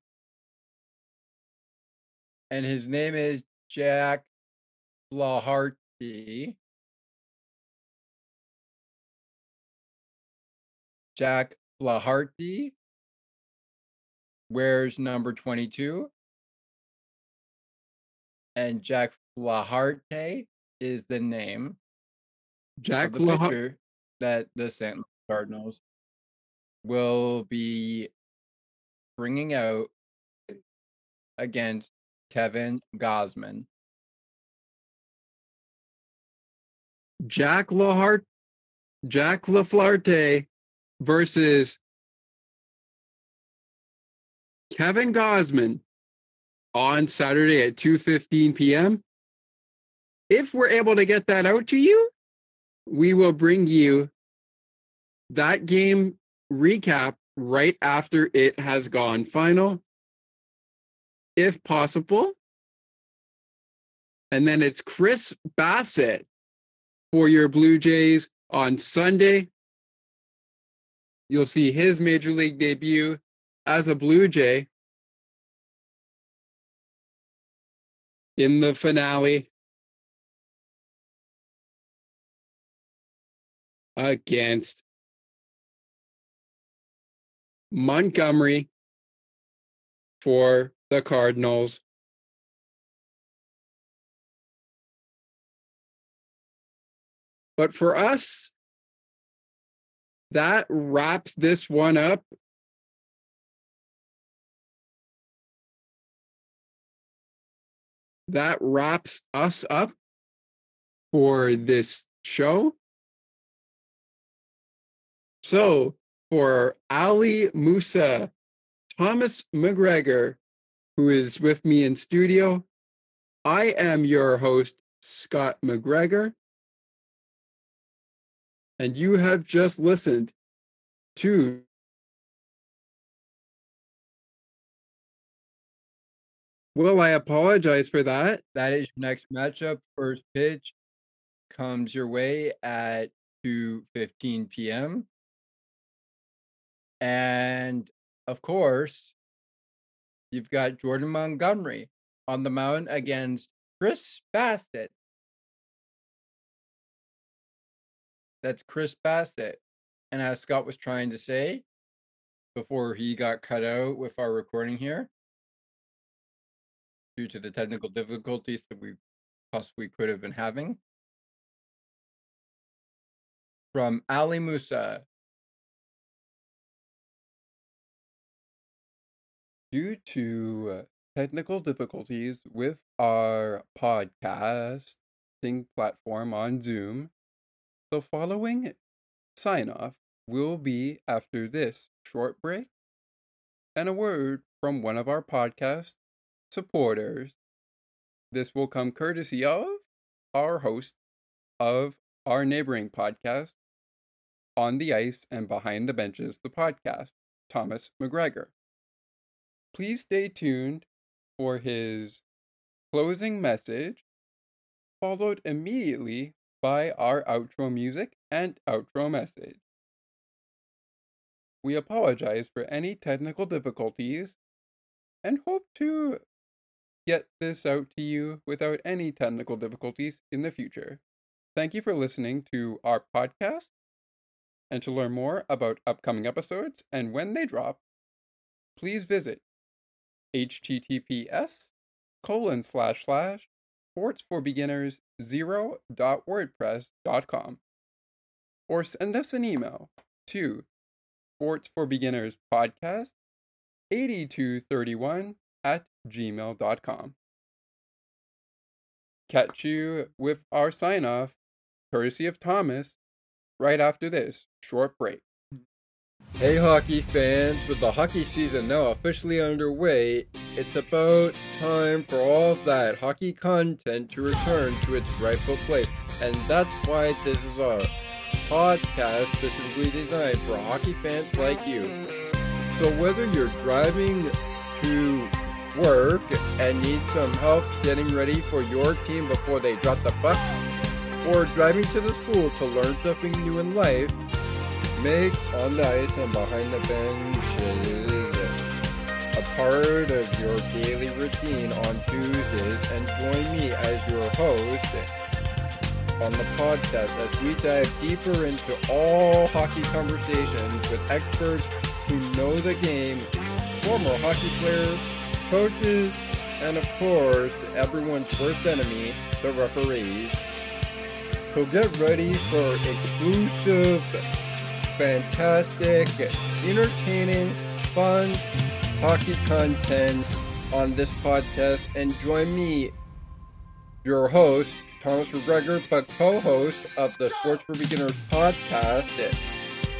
and his name is Jack Flaherty. Jack Flaherty wears number twenty-two. And Jack Flaherty is the name Jack of the Fla- pitcher that the Saint Louis Cardinals will be bringing out against Kevin Gausman. Jack Lahart, Jack LaFlarte versus Kevin Gausman on Saturday at two fifteen p.m. If we're able to get that out to you, we will bring you that game recap right after it has gone final, if possible. And then it's Chris Bassitt for your Blue Jays on Sunday. You'll see his Major League debut as a Blue Jay in the finale against Montgomery for the Cardinals. But for us, that wraps this one up. That wraps us up for this show. So for Ali Musa, Thomas McGregor, who is with me in studio, I am your host, Scott McGregor. And you have just listened to Well, I apologize for that. That is your next matchup. First pitch comes your way at two fifteen p.m. And, of course, you've got Jordan Montgomery on the mound against Chris Bassitt. That's Chris Bassitt. And as Scott was trying to say before he got cut out with our recording here, due to the technical difficulties that we possibly could have been having, from Ali Musa, due to technical difficulties with our podcasting platform on Zoom, the following sign-off will be after this short break and a word from one of our podcast supporters. This will come courtesy of our host of our neighboring podcast, On the Ice and Behind the Benches, the podcast, Thomas McGregor. Please stay tuned for his closing message, followed immediately by our outro music and outro message. We apologize for any technical difficulties and hope to get this out to you without any technical difficulties in the future. Thank you for listening to our podcast. And to learn more about upcoming episodes and when they drop, please visit https colon slash slash sports for beginners zero dot wordpress dot com or send us an email to sports for beginners podcast eighty-two thirty-one at gmail dot com. Catch you with our sign-off, courtesy of Thomas, right after this short break. Hey hockey fans, with the hockey season now officially underway, it's about time for all of that hockey content to return to its rightful place, and that's why this is our podcast specifically designed for hockey fans like you. So whether you're driving to work and need some help getting ready for your team before they drop the puck, or driving to the school to learn something new in life, make On the Ice and Behind the Benches a part of your daily routine on Tuesdays, and join me as your host on the podcast as we dive deeper into all hockey conversations with experts who know the game, former hockey players, coaches, and of course, everyone's worst enemy, the referees. So get ready for exclusive, fantastic, entertaining, fun hockey content on this podcast, and join me, your host, Thomas McGregor, but co-host of the Sports for Beginners podcast,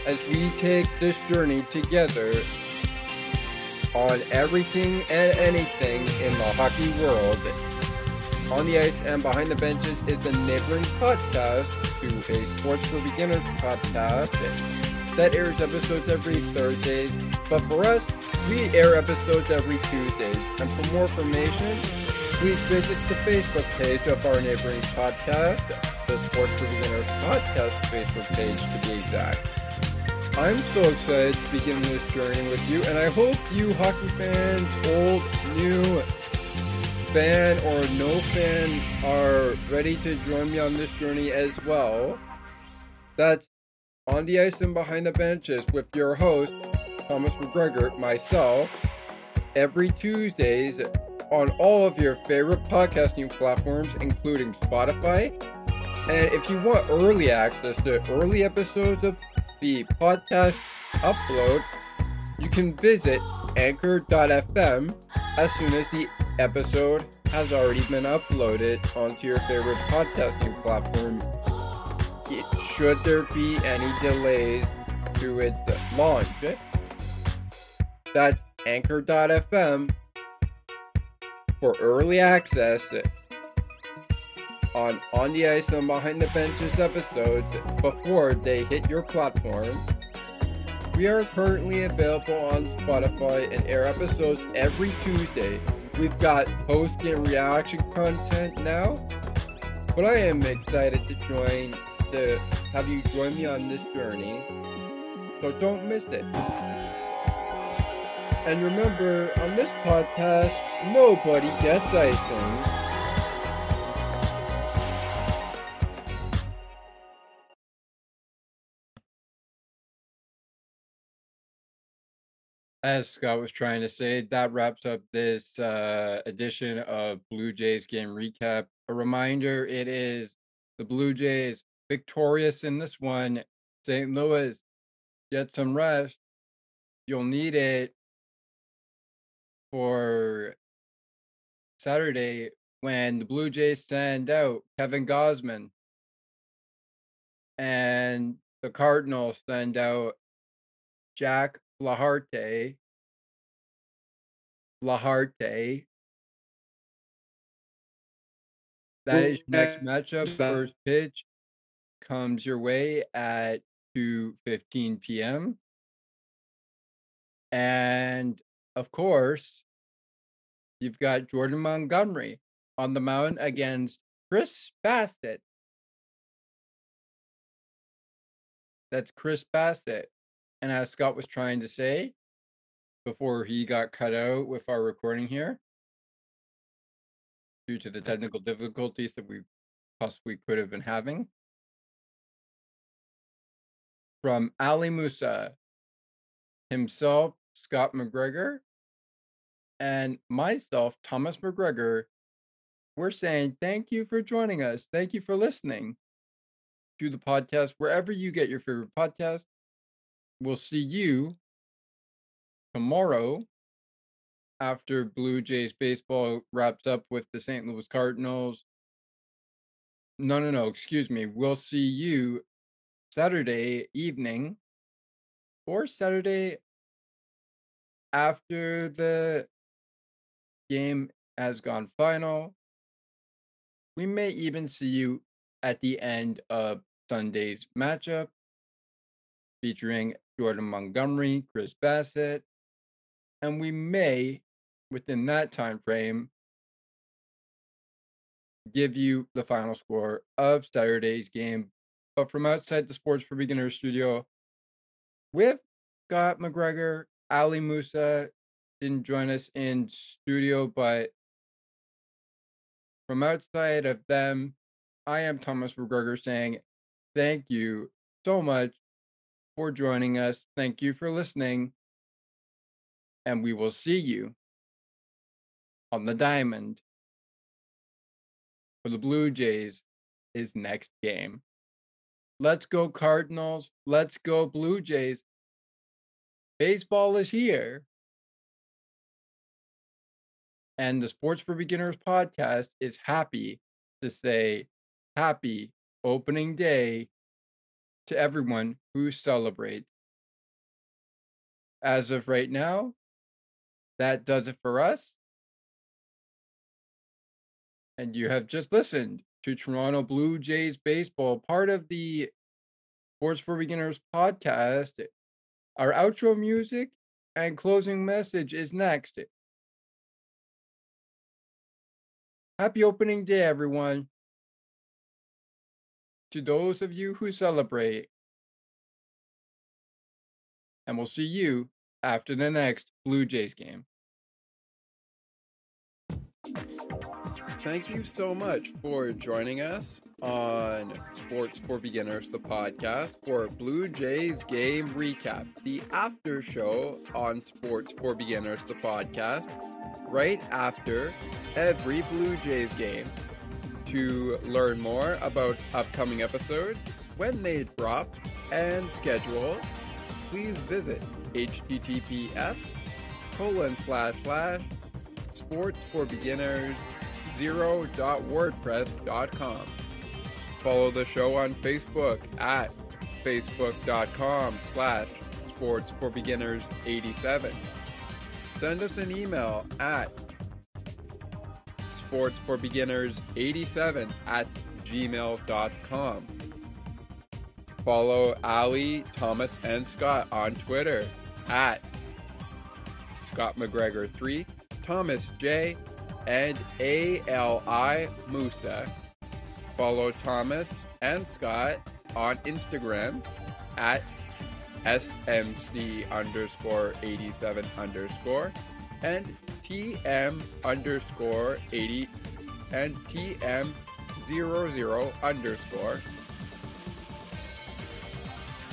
as we take this journey together on everything and anything in the hockey world. On the Ice and Behind the Benches is the neighboring podcast to a Sports for Beginners podcast that airs episodes every Thursdays, but for us, we air episodes every Tuesdays. And for more information, please visit the Facebook page of our neighboring podcast, the Sports for Beginners podcast Facebook page to be exact. I'm so excited to begin this journey with you, and I hope you hockey fans, old, new, fan or no fan, are ready to join me on this journey as well. That's On the Ice and Behind the Benches with your host, Thomas McGregor, myself, every Tuesdays on all of your favorite podcasting platforms, including Spotify. And if you want early access to early episodes of the podcast upload, you can visit anchor dot f m as soon as the episode has already been uploaded onto your favorite podcasting platform, it, should there be any delays to its launch. That's anchor dot f m for early access on On the Ice and Behind the Benches episodes before they hit your platform. We are currently available on Spotify and air episodes every Tuesday. We've got post and reaction content now, but I am excited to join to have you join me on this journey, so don't miss it. And remember, on this podcast, nobody gets icing. As Scott was trying to say, that wraps up this uh, edition of Blue Jays Game Recap. A reminder, it is the Blue Jays victorious in this one. Saint Louis, get some rest. You'll need it for Saturday when the Blue Jays send out Kevin Gausman and the Cardinals send out Jack Flaherty, Flaherty. That is your next matchup. First pitch comes your way at two fifteen p.m. And of course, you've got Jordan Montgomery on the mound against Chris Bassitt. That's Chris Bassitt. And as Scott was trying to say before he got cut out with our recording here, due to the technical difficulties that we possibly could have been having, from Ali Musa, himself, Scott McGregor, and myself, Thomas McGregor, we're saying thank you for joining us. Thank you for listening to the podcast, wherever you get your favorite podcast. We'll see you tomorrow after Blue Jays baseball wraps up with the Saint Louis Cardinals. No, no, no, excuse me. We'll see you Saturday evening or Saturday after the game has gone final. We may even see you at the end of Sunday's matchup featuring Jordan Montgomery, Chris Bassitt, and we may, within that time frame, give you the final score of Saturday's game. But from outside the Sports for Beginners studio, with Scott McGregor, Ali Musa didn't join us in studio, but from outside of them, I am Thomas McGregor saying thank you so much for joining us. Thank you for listening. And we will see you on the diamond for the Blue Jays' his next game. Let's go Cardinals. Let's go Blue Jays. Baseball is here. And the Sports for Beginners podcast is happy to say happy opening day to everyone who celebrates. As of right now, that does it for us. And you have just listened to Toronto Blue Jays baseball, part of the Sports for Beginners podcast. Our outro music and closing message is next. Happy opening day, everyone. To those of you who celebrate. And we'll see you after the next Blue Jays game. Thank you so much for joining us on Sports for Beginners, the podcast, for Blue Jays game recap, the after show on Sports for Beginners, the podcast, right after every Blue Jays game. To learn more about upcoming episodes, when they drop, and schedule, please visit https colon slash slash sports for beginners zero dot wordpress dot com. Follow the show on Facebook at facebook.com slash sports for beginners 87. Send us an email at sports for beginners 87 at gmail.com. Follow Ali, Thomas, and Scott on Twitter at Scott McGregor three, Thomas J, and Ali Musa. Follow Thomas and Scott on Instagram at smc underscore 87 underscore and tm underscore 80 and tm 00 underscore.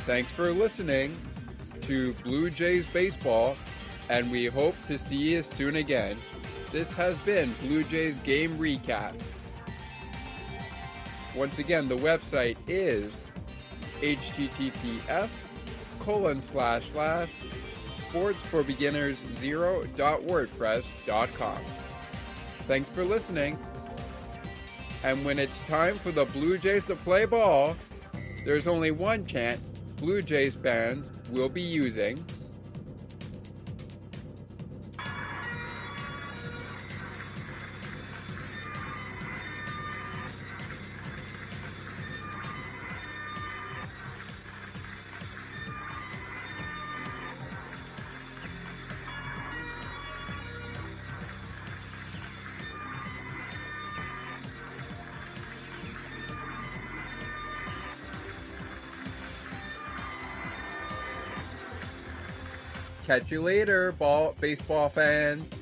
Thanks for listening to Blue Jays baseball, and we hope to see you soon again. This has been Blue Jays Game Recap. Once again, the website is https colon slash slash sports for beginners zero dot wordpress dot com. Thanks for listening. And when it's time for the Blue Jays to play ball, there's only one chant Blue Jays fans will be using. Catch you later, ball baseball fans.